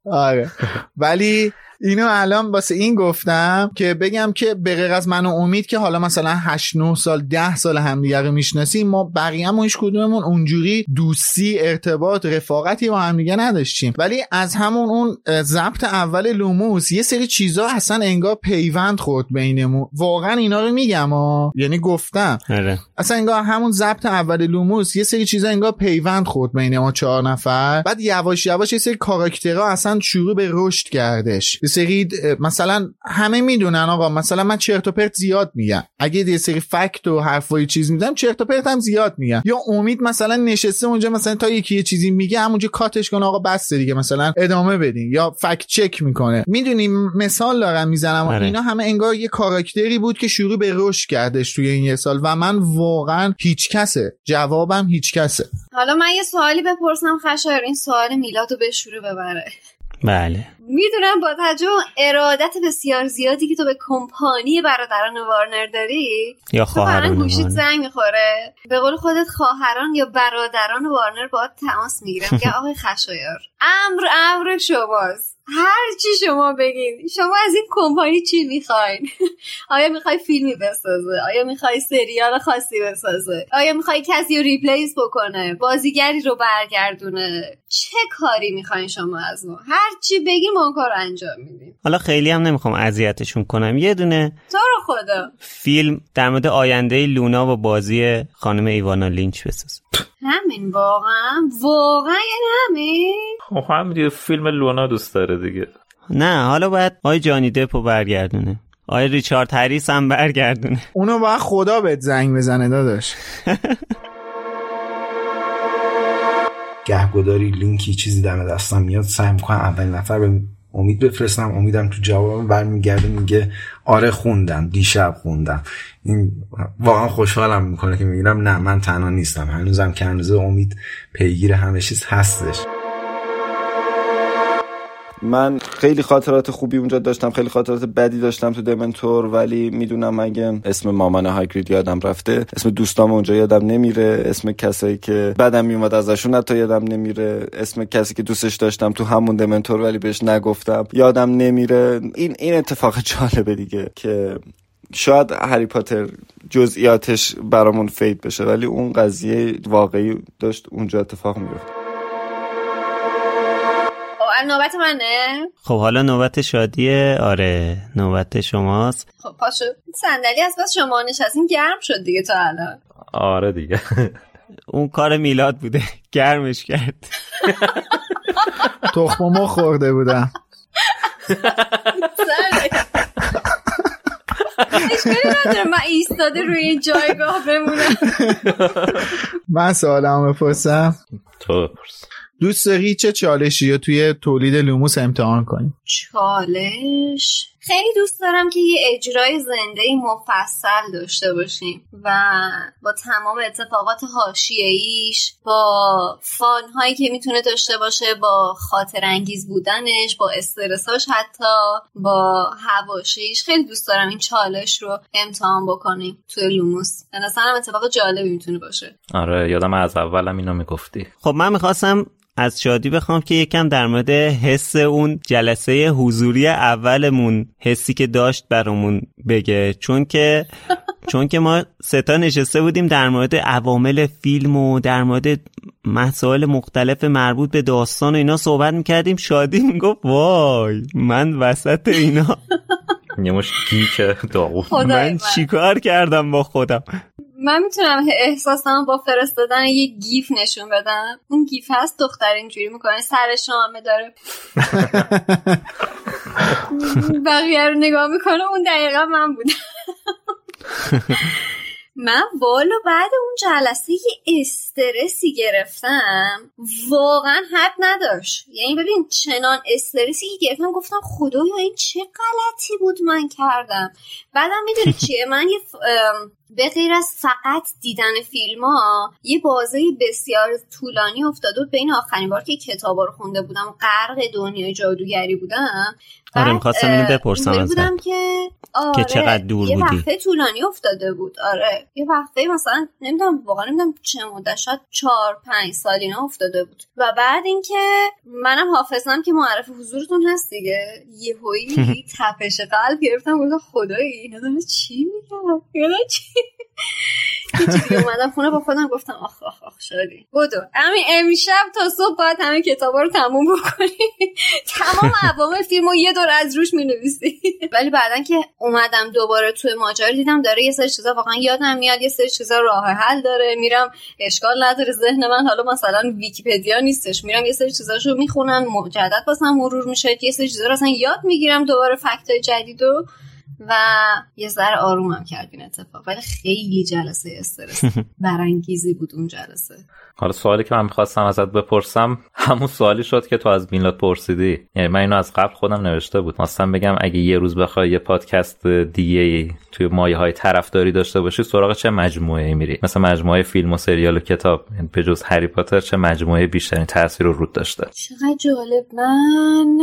آره ولی اینو الان واسه این گفتم که بگم که به غیر از من و امید که حالا مثلا هشت نه سال ده سال همدیگه رو میشناسیم، ما بقیه‌مون هیچ کدوممون اونجوری دوستی، ارتباط، رفاقتی با همدیگه نداشتیم. ولی از همون اون ضبط اول لوموس یه سری چیزا اصلا انگار پیوند خورد بینمون. واقعا اینا رو میگم ها، یعنی گفتم هره. اصلا انگار همون ضبط اول لوموس یه سری چیزا انگار پیوند خورد بین ما چهار نفر، بعد یواش یواش یه سری کاراکترها اصلا شروع به رشد کردش. یه سری مثلا همه میدونن آقا مثلا من چرت و پرت زیاد میگم، اگه یه سری فکت و حرفای چیز میذارم چرت و پرت هم زیاد میگم. یا امید مثلا نشسته اونجا مثلا تا یکی یه چیزی میگه همونجا کاتش کنه آقا بس دیگه مثلا ادامه بدین، یا فکت چک میکنه. میدونی مثال دارم میزنم. آره. اینا همه انگار یه کاراکتری بود که شروع به رشد کردش توی این یه سال و من واقعا هیچ کسه، جوابم هیچ کسه. حالا من یه سوالی بپرسم خشایار، این سوال میلادو به شوره ببره. بله. میدونم با توجه ارادت بسیار زیادی که تو به کمپانی برادران وارنر داری، یا خواهران، گوشیت زنگ میخوره، به قول خودت خواهران یا برادران وارنر باهات تماس میگیرن میگن آقای خشایار امر امر شماست، هر چی شما بگین، شما از این کمپانی چی میخواین؟ آیا میخوای فیلمی بسازه؟ آیا میخوای سریال خاصی بسازه؟ آیا میخوای کسی رو ریپلیس بکنه؟ بازیگری رو برگردونه؟ چه کاری میخواین شما از ما؟ هر چی بگین ما اون کارو انجام میدیم. حالا خیلی هم نمیخوام اذیتشون کنم. یه دونه تو رو خدا فیلم در مورد آینده لونا و بازی خانم ایوانا لینچ بساز. همین واقعا واقعا یعنی همین همین فیلم لونا دوست داره دیگه. نه حالا باید آی جانی دپو برگردونه، آی ریچارد هریس هم برگردونه، اونو باید خدا بهت زنگ بزنه داداش. گهگداری لینکی چیزی دم دستم میاد، سعی میکنم اولین نفر به امید بفرستم، امیدم تو جواب برمیگرده میگه آره خوندم، دیشب خوندم. این واقعا خوشحالم میکنه که میگم نه من تنها نیستم، هنوزم که هنوز امید پیگیر همه چیز هستش. من خیلی خاطرات خوبی اونجا داشتم، خیلی خاطرات بدی داشتم تو دمنتور، ولی میدونم اگه اسم مامان هاگرید یادم رفته، اسم دوستام اونجا یادم نمیره، اسم کسایی که بعدم میومد ازشون حتی یادم نمیره، اسم کسی که دوستش داشتم تو همون دمنتور ولی بهش نگفتم یادم نمیره. این این اتفاق جالبه دیگه که شاید هری پاتر جزئیاتش برامون فید بشه ولی اون قضیه واقعی داشت اونجا اتفاق میفته. نوبت منه؟ خب حالا نوبت شادیه. آره نوبت شماست. خب پاشو صندلی از بس شما نشستین گرم شد دیگه تا الان. آره دیگه اون کار میلاد بوده گرمش کرد، تخم ما خورده بودم. اشکالی نداره من ایستاده روی جایگاه بمونم. من سوالم بپرسم. تو بپرس. دوست داری چه چالشی رو توی تولید لوموس امتحان کنی؟ چالش؟ خیلی دوست دارم که یه اجرای زنده مفصل داشته باشیم و با تمام اتفاقات حاشیه‌ایش، با فان‌هایی که میتونه داشته باشه، با خاطر انگیز بودنش، با استرساش، حتی با حواشیش. خیلی دوست دارم این چالش رو امتحان بکنیم توی لوموس. مثلا اتفاق جالبی میتونه باشه. آره یادم از اولم اینو میگفتی. خب من میخواستم از شادی بخوام که یکم در مورد حس اون جلسه حضوری اولمون، حسی که داشت برامون بگه، چون که چون که ما سه تا نشسته بودیم در مورد عوامل فیلم و در مورد مسائل مختلف مربوط به داستان و اینا صحبت میکردیم. شادی میگفت وای من وسط اینا یه مش گیچه داغ، من چیکار کردم با خودم. من میتونم احساسم با فرستادن یه گیف نشون بدم. اون گیف هست دختر اینجوری میکنه سر شامه داره بقیه رو نگاه میکنه، اون دقیقا من بودم. من والا بعد اون جلسه یه استرسی گرفتم واقعا حد نداشت. یعنی ببین چنان استرسی که گرفتم گفتم خدایا این چه غلطی بود من کردم. بعدم میدونی چیه، من یه ف... به غیر از فقط دیدن فیلم ها یه بازه بسیار طولانی افتاده بود بین آخرین بار که کتابا رو خونده بودم، غرق دنیای جادوگری بودم. آره می‌خواستم اینو بپرسم ازت که آره که چقدر دور یه بودی. یه وقفه طولانی افتاده بود. آره یه وقفه مثلا نمیدونم واقعا نمیدونم چه مدت، شاید چهار پنج سال اینا افتاده بود. و بعد اینکه منم حافظم که معرف حضورتون هست دیگه، یهویی تپش قلب گرفتم گفتم خدای اینا دارن چی میگن؟ اینا چی؟ چیزی اومدم خونه با خودم گفتم آخ آخ آخ شادی بودو همین امشب تا صبح باید همه کتابا رو تموم بکنی، تمام عوامل فیلمو یه دور از روش مینویسی. ولی بعدن که اومدم دوباره توی ماجرا دیدم داره یه سری چیزا واقعا یادم میاد، یه سری چیزا راه حل داره، میرم اشکال نداره ذهن من حالا مثلا ویکی‌پدیا نیستش، میرم یه سری چیزاشو میخونم مجدد واسم مرور میشه، یه سری چیزا رو اصلا یاد میگیرم دوباره، فکتای جدیدو و یه ذره آرومم کرد این اتفاق. ولی خیلی جلسه استرس برانگیزی بود اون جلسه. حالا سوالی که من می‌خواستم ازت بپرسم همون سوالی شد که تو از میلاد پرسیدی، یعنی من اینو از قبل خودم نوشته بود، خواستم بگم اگه یه روز بخوای یه پادکست دیگه توی مایه‌های طرفداری داشته باشی سراغ چه مجموعه‌ای میری؟ مثلا مجموعه فیلم و سریال و کتاب، یعنی به جز هری پاتر چه مجموعه بیشترین تاثیر رو روت داشته؟ چقدر جالب. من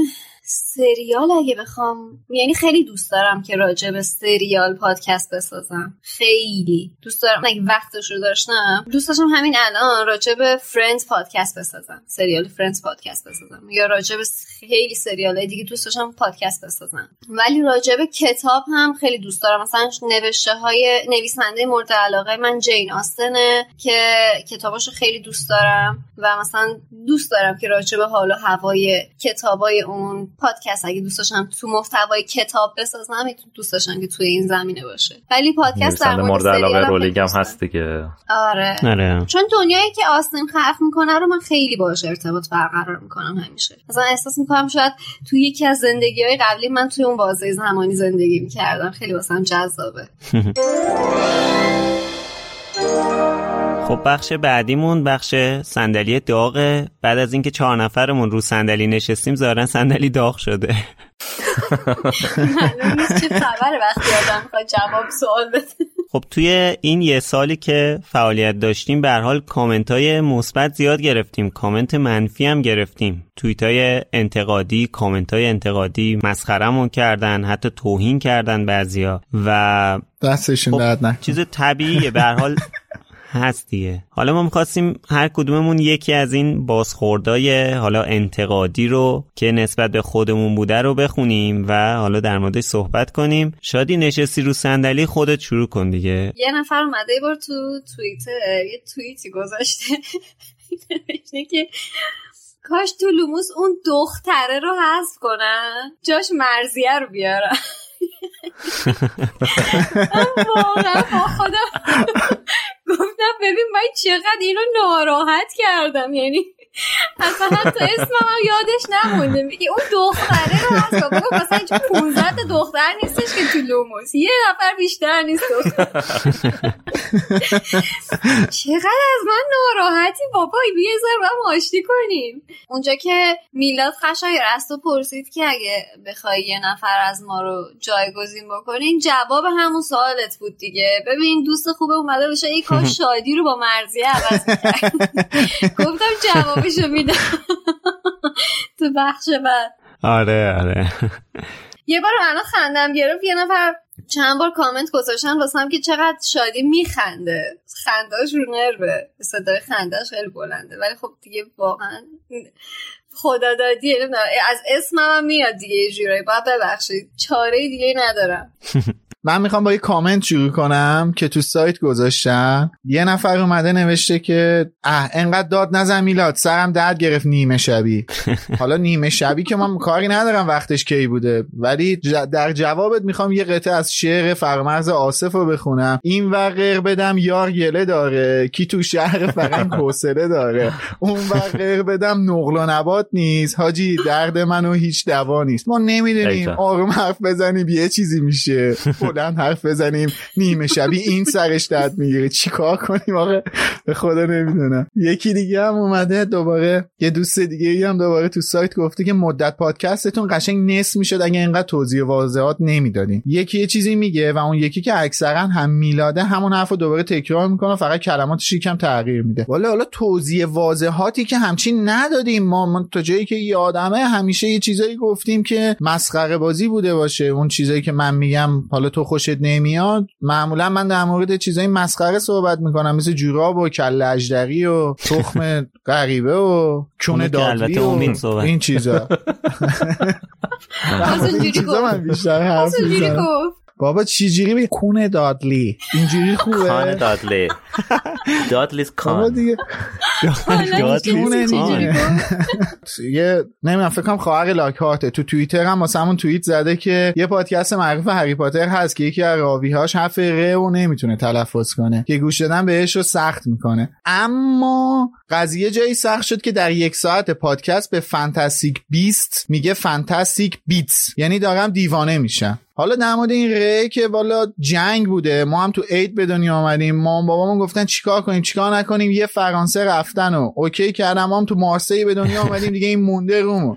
سریال اگه بخوام، یعنی خیلی دوست دارم که راجع به سریال پادکست بسازم، خیلی دوست دارم، اگه وقتش رو داشتم دوست داشتم همین الان راجع به فرندز پادکست بسازم، سریال فرندز پادکست بسازم، یا راجع به خیلی سریال دیگه دوست داشتم پادکست بسازم. ولی راجع به کتاب هم خیلی دوست دارم، مثلا نوشته های نویسنده مورد علاقه من جین آستنه که کتاباشو خیلی دوست دارم و مثلا دوست دارم که راجع به حال و هوای کتابای اون پادکست اگه دوست داشتم تو محتوای کتاب بسازم، دوست داشتم که توی این زمینه باشه. ولی پادکست در مورد علاقه رولینگ هم هست دیگه. آره. آره. چون دنیایی که آستین خلق میکنه رو من خیلی باهاش ارتباط برقرار میکنم همیشه. مثلا احساس میکنم شاید توی یکی از زندگی‌های قبلی من توی اون بازه زمانی زندگی میکردم، خیلی واسم جذابه. خب بخش بعدیمون بخش صندلی داغه. بعد از اینکه چهار نفرمون رو صندلی نشستیم ظاهرا صندلی داغ شده. معلوم نیست چه خبره وقتی آدم میخواد جواب سوال بده. خب توی این یه سالی که فعالیت داشتیم به هر حال کامنت‌های مثبت زیاد گرفتیم، کامنت منفی هم گرفتیم، توییت‌های انتقادی، کامنت‌های انتقادی، مسخره‌مون کردن، حتی توهین کردن بعضیا و دستشون درد نکنه، چیز طبیعیه به هر حال هست دیگه. حالا ما می‌خواستیم هر کدوممون یکی از این بازخوردای حالا انتقادی رو که نسبت به خودمون بوده رو بخونیم و حالا در موردش صحبت کنیم. شادی نشستی رو صندلی، خودت شروع کن دیگه. یه نفر اومده بار تو توییتر یه توییتی گذاشته نوشته که کاش تو لوموس اون دختره رو حذف کنن، جاش مرضیه رو بیارن. واقعا با خودم گفتم ببین من چقدر اینو ناراحت کردم، یعنی اصلا حتی اسمم هم یادش نمونده، میگه اون دختره رو هست بابا، مثلا اینجا پونزده دختر نیستش که تو لوموس یه نفر بیشتر نیست دختر. چقدر از من ناراحتی بابا، بیا یه ذره با هم آشتی کنیم. اونجا که میلاد خشایار از تو پرسید که اگه بخوای یه نفر از ما رو جایگزین بکنین، جواب همون سوالت بود دیگه. ببین دوست خوبه اومده بشه ای کاش شادی رو با مرضیه عوض می‌کرد. گفتم جوابشو میدم تو بخش بعد. آره آره. یه بار الان خندم گرفت، یه نفر چند بار کامنت گذاشتن واسم که چقدر شادی میخنده، خنده‌اش رو نربه، صدای خنده‌اش خیلی بلنده. ولی خب دیگه واقعا خدا دادی، از اسمم میاد دیگه یه جورایی، باید ببخشید چاره دیگه ندارم. من میخوام با یه کامنت شروع کنم که تو سایت گذاشتم. یه نفر اومده نوشته که اه انقدر داد نزن میلاد، سرم درد گرفت نیمه شبی. حالا نیمه شبی که من کاری ندارم وقتش کی بوده، ولی در جوابت میخوام یه قطعه از شعر فرامرز آصف رو بخونم. این ور غیر بدم یار گله داره، کی تو شهر فرنگ حوصله داره، اون ور غیر بدم نقل و نبات نیست، حاجی درد منو هیچ دوا نیست. ما نمیدونیم آروم حرف بزنیم یه چیزی میشه، بلند حرف بزنیم نیمه شبی این سرش درد میگیره، چیکار کنیم آخه به خدا نمیدونم. یکی دیگه هم اومده دوباره، یه دوست دیگه هم دوباره تو سایت گفته که مدت پادکستتون قشنگ نصف میشد اگه اینقدر توضیح و واضحات نمیدادین. یکی یه چیزی میگه و اون یکی که اکثرا هم میلاده همون حرفو دوباره تکرار میکنه، فقط کلماتش یکم تغییر میده. والا حالا توضیح واضحاتی که همچین ندادیم ما، من تا جایی که یادمه همیشه یه چیزایی گفتیم که مسخره بازی بوده باشه. اون چیزایی که من میگم حالا تو خوشت نمیاد، معمولا من در مورد چیزای مسخره صحبت میکنم، مثل جوراب و کله اژدری و تخم غریبه و چونه دادلی و این چیزا. اصلا جوری گفت بابا چیجیری میگه کون دادلی اینجوری خوبه کان دادلی دادلیز کان دادلیز کان یه نمیدونم فکر کنم خواهر لاکارت تو توییتر هم واسه همون توییت زده که یه پادکست معروف هری پاتر هست که یکی از راوی‌هاش حرف ر رو نمیتونه تلفظ کنه که گوش دادن بهش رو سخت میکنه. اما قضیه جایی سخت شد که در یک ساعت پادکست به فانتاستیک بیست میگه فانتاستیک بیتس، یعنی دارم دیوانه میشم. حالا در مورد این ره که والا جنگ بوده، ما هم تو عید به دنیا آمدیم، مام بابامون گفتن چیکار کنیم چیکار نکنیم، یه فرانسه رفتن و اوکی کردم، ما هم تو مارسی به دنیا آمدیم دیگه، این مونده رومو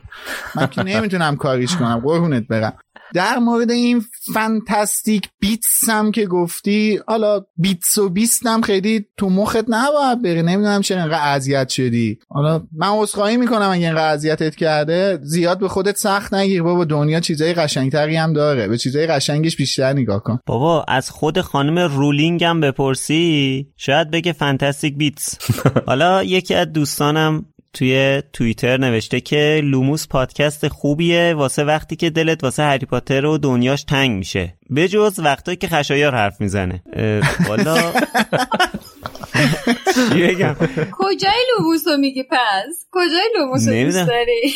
من که نمیتونم کاریش کنم قربونت برم. در مورد این فانتاستیک بیتس هم که گفتی، حالا بیتس و بیست هم خیلی تو مخت نباید بری، نمیدونم چرا اینقدر اذیت شدی. حالا من عذرخواهی میکنم اگه اینقدر اذیتت کرده، زیاد به خودت سخت نگیر بابا، دنیا چیزای قشنگتری هم داره، به چیزای قشنگش بیشتر نگاه کن. بابا از خود خانم رولینگ هم بپرسی شاید بگه فانتاستیک بیتس. حالا یکی از دوستانم توی توییتر نوشته که لوموس پادکست خوبیه واسه وقتی که دلت واسه هری پاتر و دنیاش تنگ میشه، بجز وقتی که خشایار حرف میزنه. والا چی بگم، کجای لوموسو میگی پس؟ کجای لوموسو دوست داری؟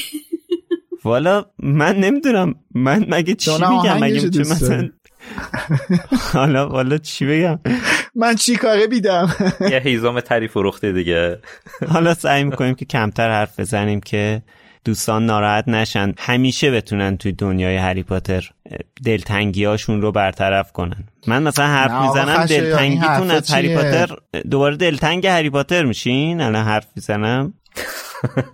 والا من نمیدونم، من مگه چی میگم، مگه میتونم مثلا حالا والا چی بگم، من چی کاره بیدم، یه هیزم تری فروخته دیگه. حالا سعی میکنیم که کمتر حرف بزنیم که دوستان ناراحت نشن، همیشه بتونن توی دنیای هری پاتر دلتنگیاشون رو برطرف کنن. من مثلا حرف میزنم دلتنگیتون از هری پاتر، دوباره دلتنگ هری پاتر میشین الان حرف میزنم.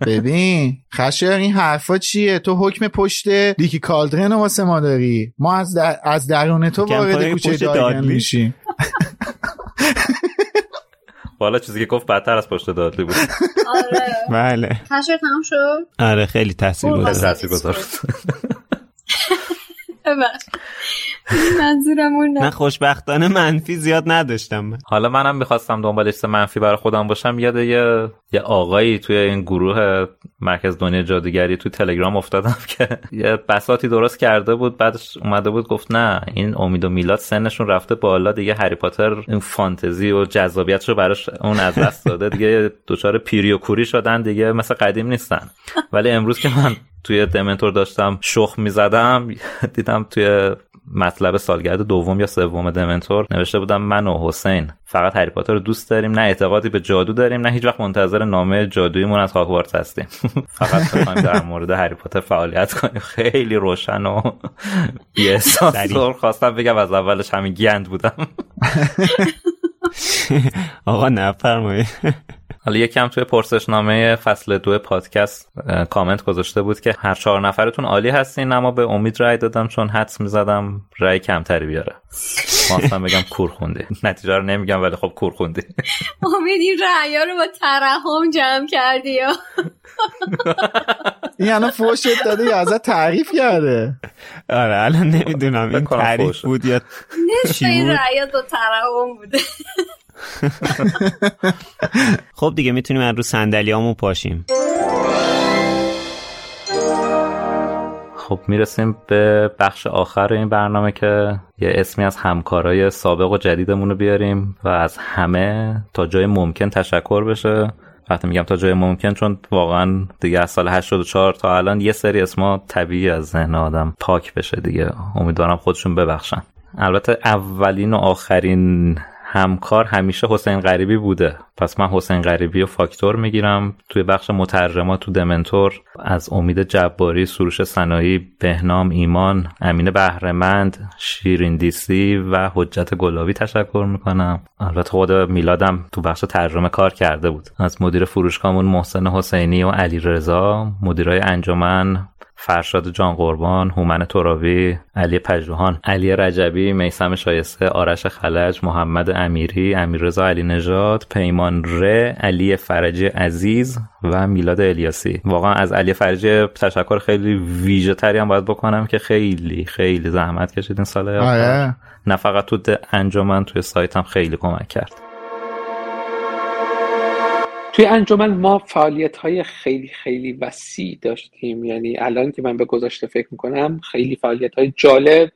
ببین خشایار این حرفا چیه؟ تو حکم پشت لیکی کالدرن واسه ما داری، ما از در... از درون تو وارد کوچه دادن میشیم. والا چیزی که گفت بدتر از پشت دادلی بود. آره بله خشایار تمام شد. آره خیلی تاثیرگذار بود. من خوشبختانه منفی زیاد نداشتم. من. حالا منم میخواستم دنبال اسم منفی برای خودم باشم، یاد یه یه آقایی توی این گروه مرکز دنیای جادوگری توی تلگرام افتادم که یه بساطی درست کرده بود، بعدش اومده بود گفت نه این امید و میلاد سنشون رفته بالا دیگه، هری پاتر این فانتزی و جذابیتشو براش اون از دست داده دیگه، دوچار پیری و کوری شدن دیگه، مثل قدیم نیستن. ولی امروز که من توی دمنتور داشتم شخ میزدم دیدم توی مطلب سالگرد دوم یا سوم دمنتور نوشته بودم من و حسین فقط هری پاتر رو دوست داریم، نه اعتقادی به جادو داریم، نه هیچ وقت منتظر نامه جادوییمون از هاگوارتس هستیم، فقط می‌خوایم در مورد هری پاتر فعالیت کنیم. خیلی روشن و بی احساس خواستم بگم، از اولش همین گند بودم. آقا نفرمایید. حالا یکم توی پرسشنامه فصل دو پادکست کامنت گذاشته بود که هر چهار نفرتون عالی هستین اما به امید رای دادم چون حدس میزدم رای کمتری بیاره. ماستم بگم کور خوندی، نتیجه رو نمیگم ولی خب کور خوندی. امید این رای‌ها رو با ترحم جمع کردی یا این الان فوشت داده یا ازت تعریف کرده؟ آره الان نمیدونم این تعریف بود یا نشه، این رای‌ها با ترحم بوده. خب دیگه میتونیم از رو صندلیامون پاشیم. خب میرسیم به بخش آخر این برنامه که یه اسمی از همکارای سابق و جدیدمون رو بیاریم و از همه تا جای ممکن تشکر بشه. وقتی میگم تا جای ممکن چون واقعا دیگه از سال هشتاد و چهار تا الان یه سری اسما طبیعی از ذهن آدم پاک بشه دیگه، امیدوارم خودشون ببخشن. البته اولین و آخرین همکار همیشه حسین غریبی بوده، پس من حسین غریبی و فاکتور میگیرم. توی بخش مترجمات تو دمنتور از امید جباری، سروش سنایی، بهنام ایمان، امین بهرمند، شیرین دیسی و حجت گلابی تشکر میکنم. البته خود میلادم تو بخش ترجمه کار کرده بود. از مدیر فروشگاهمون محسن حسینی و علیرضا، مدیرای انجمن فرشاد جان قربان، هومن تراوی، علی پژوهان، علی رجبی، میثم شایسته، آرش خلج، محمد امیری، امیررضا علی نژاد، پیمان ر، علی فرجی عزیز و میلاد الیاسی. واقعا از علی فرجی تشکر خیلی ویژه تری هم باید بکنم که خیلی خیلی زحمت کشید این سال آخر، نه فقط تو انجمن، توی سایتم خیلی کمک کرد. توی انجمن ما فعالیت‌های خیلی خیلی وسیع داشتیم، یعنی الان که من به گذشته فکر می‌کنم خیلی فعالیت‌های جالب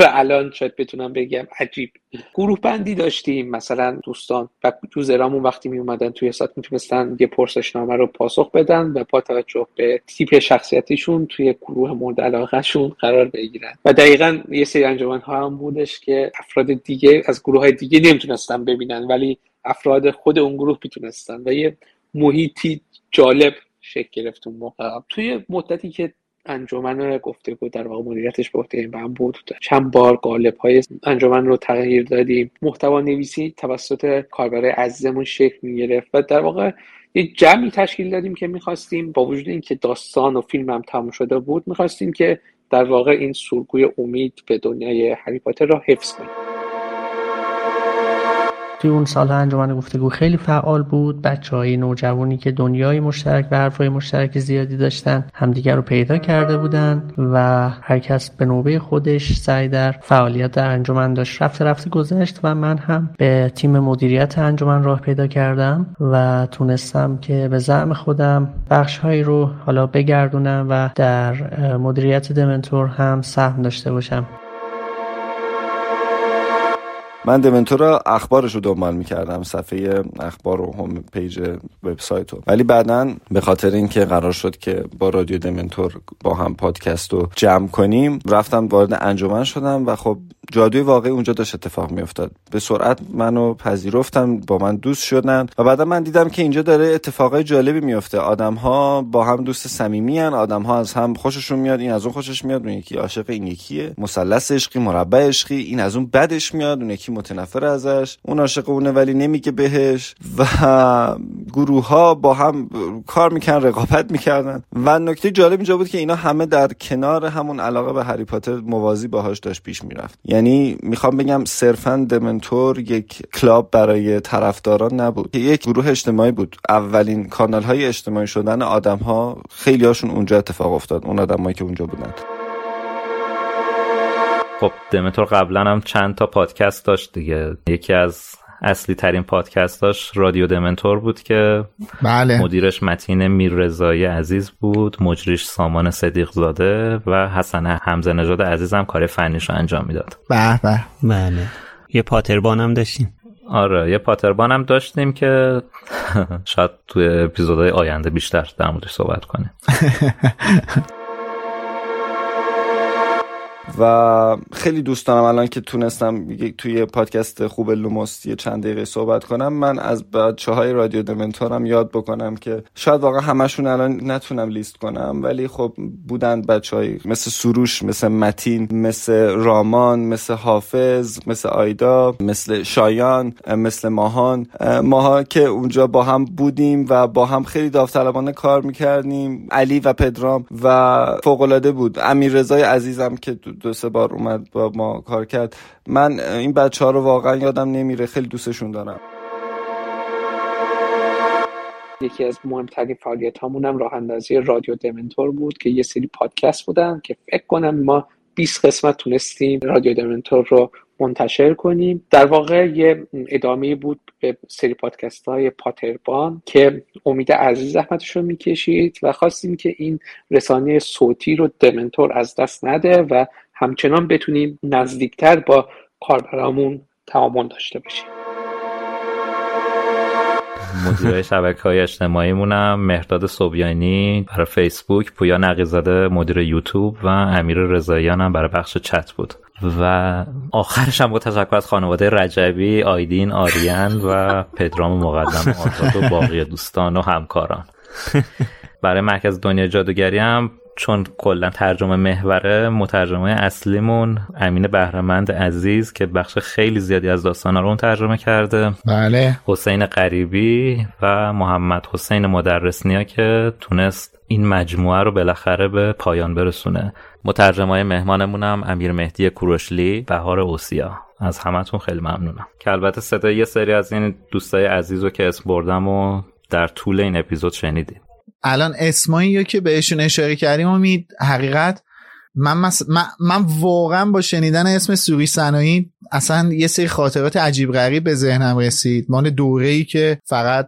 و الان شاید بتونم بگم عجیب. گروه بندی داشتیم، مثلا دوستان و یوزرامون وقتی می اومدن توی سایت میتونستن یه پرسشنامه رو پاسخ بدن و با توجه به تیپ شخصیتیشون توی گروه مورد علاقهشون قرار بگیرن. و دقیقاً یه سری انجمن‌ها هم بودش که افراد دیگه از گروه‌های دیگه نمیتونستن ببینن ولی افراد خود اون گروه میتونستن و یه محیطی جالب شکل گرفت اون موقع. توی مدتی که انجمن گفتگو در واقع مدیریتش به عهده من بود، چند بار قالب‌های انجمن رو تغییر دادیم. محتوا نویسی توسط کاربرای عزیزمون شکل می‌گرفت و در واقع یه جمعی تشکیل دادیم که می‌خواستیم با وجود اینکه داستان و فیلم هم تموم شده بود، می‌خواستیم که در واقع این سورگوی امید به دنیای هری پاتر را حفظ کنیم. توی اون سال انجمن گفتگو خیلی فعال بود. بچه‌های نوجوانی که دنیای مشترک و حرفای مشترک زیادی داشتن همدیگر رو پیدا کرده بودن و هر کس به نوبه خودش سعی در فعالیت در انجمن داشت. رفته رفته گذشت و من هم به تیم مدیریت انجمن راه پیدا کردم و تونستم که به زعم خودم بخش‌هایی رو حالا بگردونم و در مدیریت دمنتور هم سهم داشته باشم. من دمنتور را اخبارش رو دنبال می‌کردم، صفحه اخبار و هوم پیج وبسایت رو، ولی بعداً به خاطر اینکه قرار شد که با رادیو دمنتور با هم پادکست رو جمع کنیم رفتم وارد انجمن شدم و خب جادوی واقعی اونجا داشت اتفاق می‌افتاد. به سرعت منو پذیرفتن، با من دوست شدن و بعدا من دیدم که اینجا داره اتفاقای جالبی می‌افته. آدم‌ها با هم دوست صمیمی ان، آدم‌ها از هم خوششون میاد، این از اون خوشش میاد، اون یکی عاشق این یکیه، مثلث عشقی، مربع عشقی، این از اون بدش میاد، اون یکی متنفر ازش، اون عاشق اونه ولی نمیگه بهش و گروه‌ها با هم کار می‌کردن، رقابت می‌کردن و نکته جالب اینجا بود که اینا همه در کنار همون علاقه به هری پاتر موازی باهاش داشت پیش می‌رفت. یعنی میخوام بگم صرفاً دمنتور یک کلاب برای طرفداران نبود، یک گروه اجتماعی بود. اولین کانال‌های اجتماعی شدن آدم‌ها، خیلی هاشون اونجا اتفاق افتاد، اون آدمایی که اونجا بودن. خب دمنتور قبلا هم چند تا پادکست داشت دیگه، یکی از اصلی ترین پادکستاش رادیو دمنتور بود که بله. مدیرش متین میررضایی عزیز بود، مجریش سامان صدیق زاده و حسن حمزه نژاد عزیز هم کار فنیشو انجام میداد. به به بله. یه پاتربان هم داشتیم. آره یه پاتربان هم داشتیم که شاید توی اپیزودهای آینده بیشتر در موردش صحبت کنیم. و خیلی دوست دارم الان که تونستم توی پادکست خوب لوموس یه چند دقیقه صحبت کنم، من از بچه‌های رادیو دمنتورم یاد بکنم که شاید واقعا همشون الان نتونم لیست کنم ولی خب بودن بچه‌هایی مثل سروش، مثل متین، مثل رامان، مثل حافظ، مثل آیدا، مثل شایان، مثل ماهان، ماها که اونجا با هم بودیم و با هم خیلی داوطلبانه کار میکردیم، علی و پدرام و فوق‌العاده بود. امیررضای عزیزم که دو سه بار اومد با ما کار کرد. من این بچه ها رو واقعا یادم نمیره، خیلی دوستشون دارم. یکی از مهمترین فعالیت هامونم راه اندازی رادیو دمنتور بود که یه سری پادکست بودن که فکر کنم ما بیست قسمت تونستیم رادیو دمنتور رو منتشر کنیم. در واقع یه ادامه‌ای بود به سری پادکست‌های پاتربان که امید عزیز زحمتش رو می‌کشید و خواستیم که این رسانه صوتی رو دمنتور از دست نده و همچنان بتونیم نزدیکتر با کاربرامون تعامل داشته باشیم. مدیر شبکه‌های اجتماعیمون هم مهرداد صبیانی برای فیسبوک، پویا نقی‌زاده مدیر یوتیوب و امیر رضاییان هم برای بخش چت بود. و آخرش هم با تشکر از خانواده رجبی، آیدین، آریان و پدرام مقدم آزاد و باقی دوستان و همکاران. برای مرکز دنیای جادوگری هم چون کلا ترجمه محوره، مترجمه اصلیمون امین بهره‌مند عزیز که بخش خیلی زیادی از داستانا رو ترجمه کرده، بله. حسین قریبی و محمد حسین مدرس نیا که تونست این مجموعه رو بالاخره به پایان برسونه. مترجمای مهمانمونم امیر مهدی کوروشلی، بهار اوسیا. از همتون خیلی ممنونم که البته صدای یه سری از این دوستای عزیز رو که اسم بردم و در طول این اپیزود شنیدیم. الان اسمایی رو که بهشون اشاره کردیم امید، حقیقت من, مس... من من واقعا با شنیدن اسم سوری صناعی اصلا یه سری خاطرات عجیب غریب به ذهنم رسید. مال دوره‌ای که فقط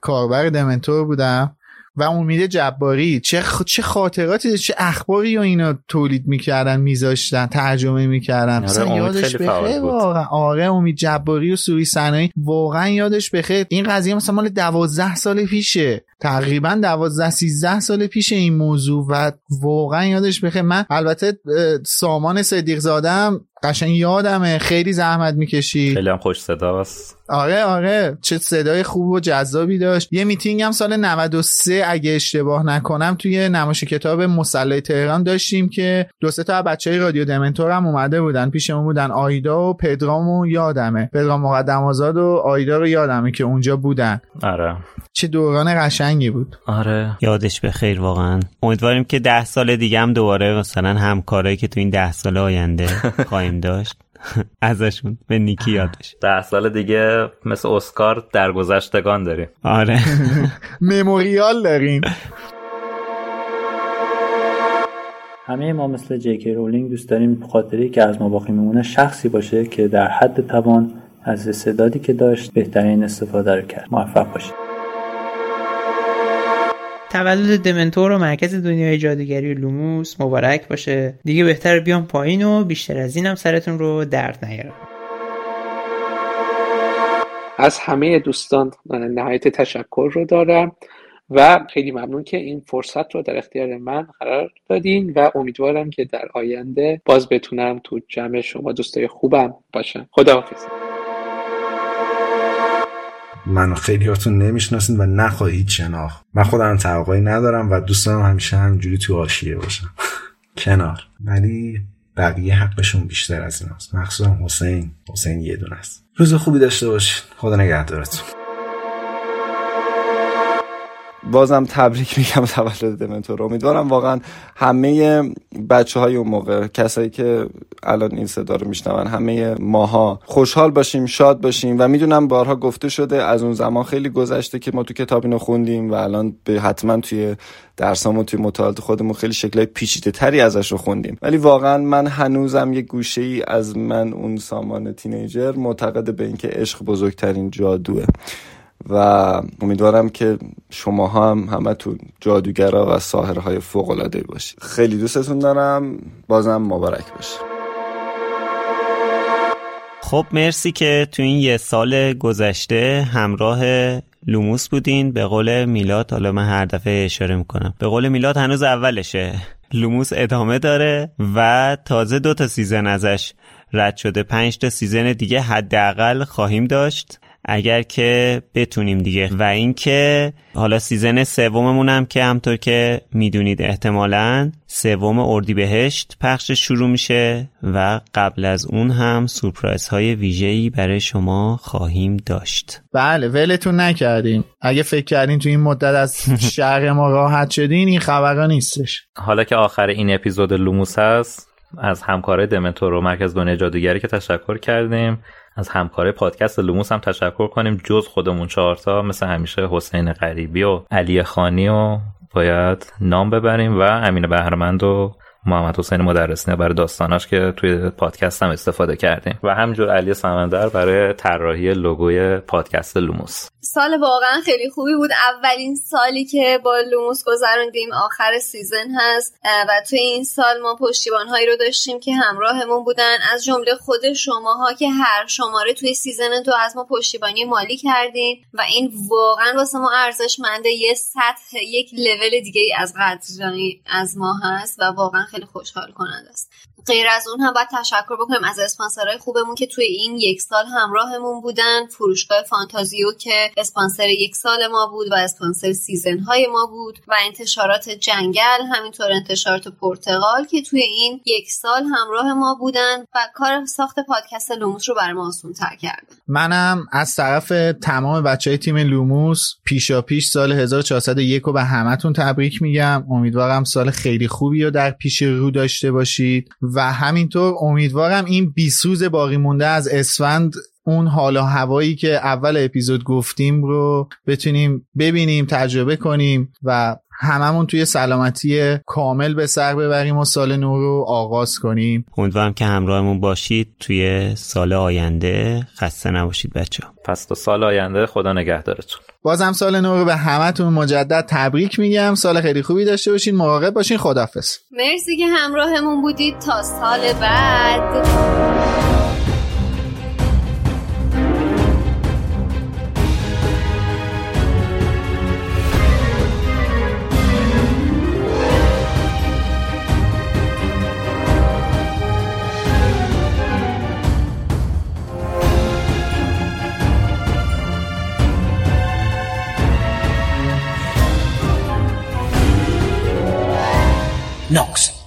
کاربر دمنتور بودم و امید جباری چه خ... چه خاطراتی چه اخباری و اینا تولید میکردن، میذاشتن، ترجمه میکردن. اصلا یادش بخیر واقعا. آره امید جباری و سوری سنایی واقعا یادش بخیر. این قضیه مثلا مال دوازده سال پیشه، تقریبا دوازده سیزده سال پیش این موضوع و واقعا یادش بخیر. من البته سامان صدیق زادم قشنگ یادمه، خیلی زحمت میکشید، خیلی هم خوش صداست. آره آره چه صدای خوب و جذابی داشت. یه میتینگ هم سال نود و سه اگه اشتباه نکنم توی نمایش کتاب مسلح تهران داشتیم که دو سه تا بچهای رادیو دمنتور هم اومده بودن، پیشمون بودن. آیدا و پدرام و یادمه، پدرام مقدم آزاد و آیدا رو یادمه که اونجا بودن. آره چه دوران قشنگی بود. آره یادش بخیر واقعا. امیدواریم که ده سال دیگه هم دوباره مثلا همکارایی که تو این ده سال آینده خواهیم داشت ازشون به نیکی یاد بشه. ده سال دیگه مثل اسکار درگذشتگان داریم. آره مموریال داریم. همه ما مثل جی کی رولینگ دوست داریم خاطره‌ای که از ما باقی میمونه شخصی باشه که در حد توان از استعدادی که داشت بهترین استفاده رو کرد. موفق باشید. تولد دمنتور و مرکز دنیای جادوگری لوموس مبارک باشه. دیگه بهتر بیام پایین و بیشتر از اینم سرتون رو درد نیارم. از همه دوستان نهایت تشکر رو دارم و خیلی ممنون که این فرصت رو در اختیار من قرار دادین و امیدوارم که در آینده باز بتونم تو جمع شما دوستای خوبم باشم. خداحافظ. من خیلی هاتون نمیشناسین و نخواهید شناخت. من خودم توقعی ندارم و دوست دارم همیشه همینجوری تو حاشیه باشم کنار، ولی بقیه حقشون بیشتر از ایناست، مخصوصا حسین. حسین یه دونه است. روز خوبی داشته باشین، خدا نگهدارتون. بازم تبریک میگم تولد دمنتور. امیدوارم واقعا همه بچه‌های اون موقع، کسایی که الان این صدا رو میشنون، همه ماها خوشحال باشیم، شاد باشیم و میدونم بارها گفته شده از اون زمان خیلی گذشته که ما تو کتاب اینو خوندیم و الان به حتما توی درسامون توی مطالعات خودمون خیلی شکلای پیچیده تری ازش رو خوندیم، ولی واقعا من هنوزم یه گوشه‌ای از من اون سامان تینیجر معتقد به اینکه عشق بزرگترین جادوه و امیدوارم که شماها هم همه تو جادوگرا و ساحرهای فوق‌العاده باشید. خیلی دوستتون دارم. بازم مبارک باشه. خب مرسی که تو این یه سال گذشته همراه لوموس بودین. به قول میلاد، حالا من هر دفعه اشاره میکنم، به قول میلاد هنوز اولشه، لوموس ادامه داره و تازه دو تا سیزن ازش رد شده، پنج تا سیزن دیگه حداقل خواهیم داشت اگر که بتونیم دیگه. و اینکه حالا سیزن سوممون هم که همطور که میدونید احتمالاً سوم اردیبهشت پخش شروع میشه و قبل از اون هم سورپرایز های ویژه‌ای برای شما خواهیم داشت. بله ولتون نکردیم. اگه فکر کردین تو این مدت از شهر ما راحت شدین، این خبرها نیستش. حالا که آخر این اپیزود لوموس هست، از همکارای دمنتور و مرکز دنیای جادوگری که تشکر کردیم، از همکاره پادکست لوموس هم تشکر کنیم، جز خودمون چهارتا مثل همیشه حسین غریبی و علی خانی و باید نام ببریم و امین بهرمند و محمد حسین مدرسینی برای داستاناش که توی پادکست هم استفاده کردیم و همجور علی سمندر برای طراحی لوگوی پادکست لوموس. سال واقعا خیلی خوبی بود، اولین سالی که با لوموس گذروندیم، آخر سیزن هست و توی این سال ما پشتیبان‌هایی رو داشتیم که همراهمون بودن، از جمله خود شماها که هر شماره توی سیزن دو از ما پشتیبانی مالی کردین و این واقعا واسه ما ارزشمنده. یه سطح، یک لول دیگه از قدردانی از ما هست و واقعا خیلی خوشحال کننده است. غیر از اون هم باید تشکر بکنم از اسپانسرهای خوبمون که توی این یک سال همراهمون بودن، فروشگاه فانتازیو که اسپانسر یک سال ما بود و اسپانسر سیزن های ما بود و انتشارات جنگل، همینطور انتشارات پرتغال که توی این یک سال همراه ما بودن و کار ساخت پادکست لوموس رو برای ما آسان‌تر کرد. منم از طرف تمام بچهای تیم لوموس پیشاپیش سال هزار و چهارصد و یک رو به همتون تبریک میگم. امیدوارم سال خیلی خوبی رو در پیش رو داشته باشید و همینطور امیدوارم این بیسوز باقی مونده از اسفند، اون حالا هوایی که اول اپیزود گفتیم رو بتونیم ببینیم، تجربه کنیم و هممون توی سلامتی کامل به سر ببریم و سال نو رو آغاز کنیم. امیدوارم که همراهمون باشید توی سال آینده. خسته نباشید بچه‌ها. پس تا سال آینده خدا نگهدارتون. بازم سال نو رو به همتون مجدد تبریک میگم. سال خیلی خوبی داشته باشین. مراقب باشین. خداحافظ. مرسی که همراهمون بودید. تا سال بعد. Knox.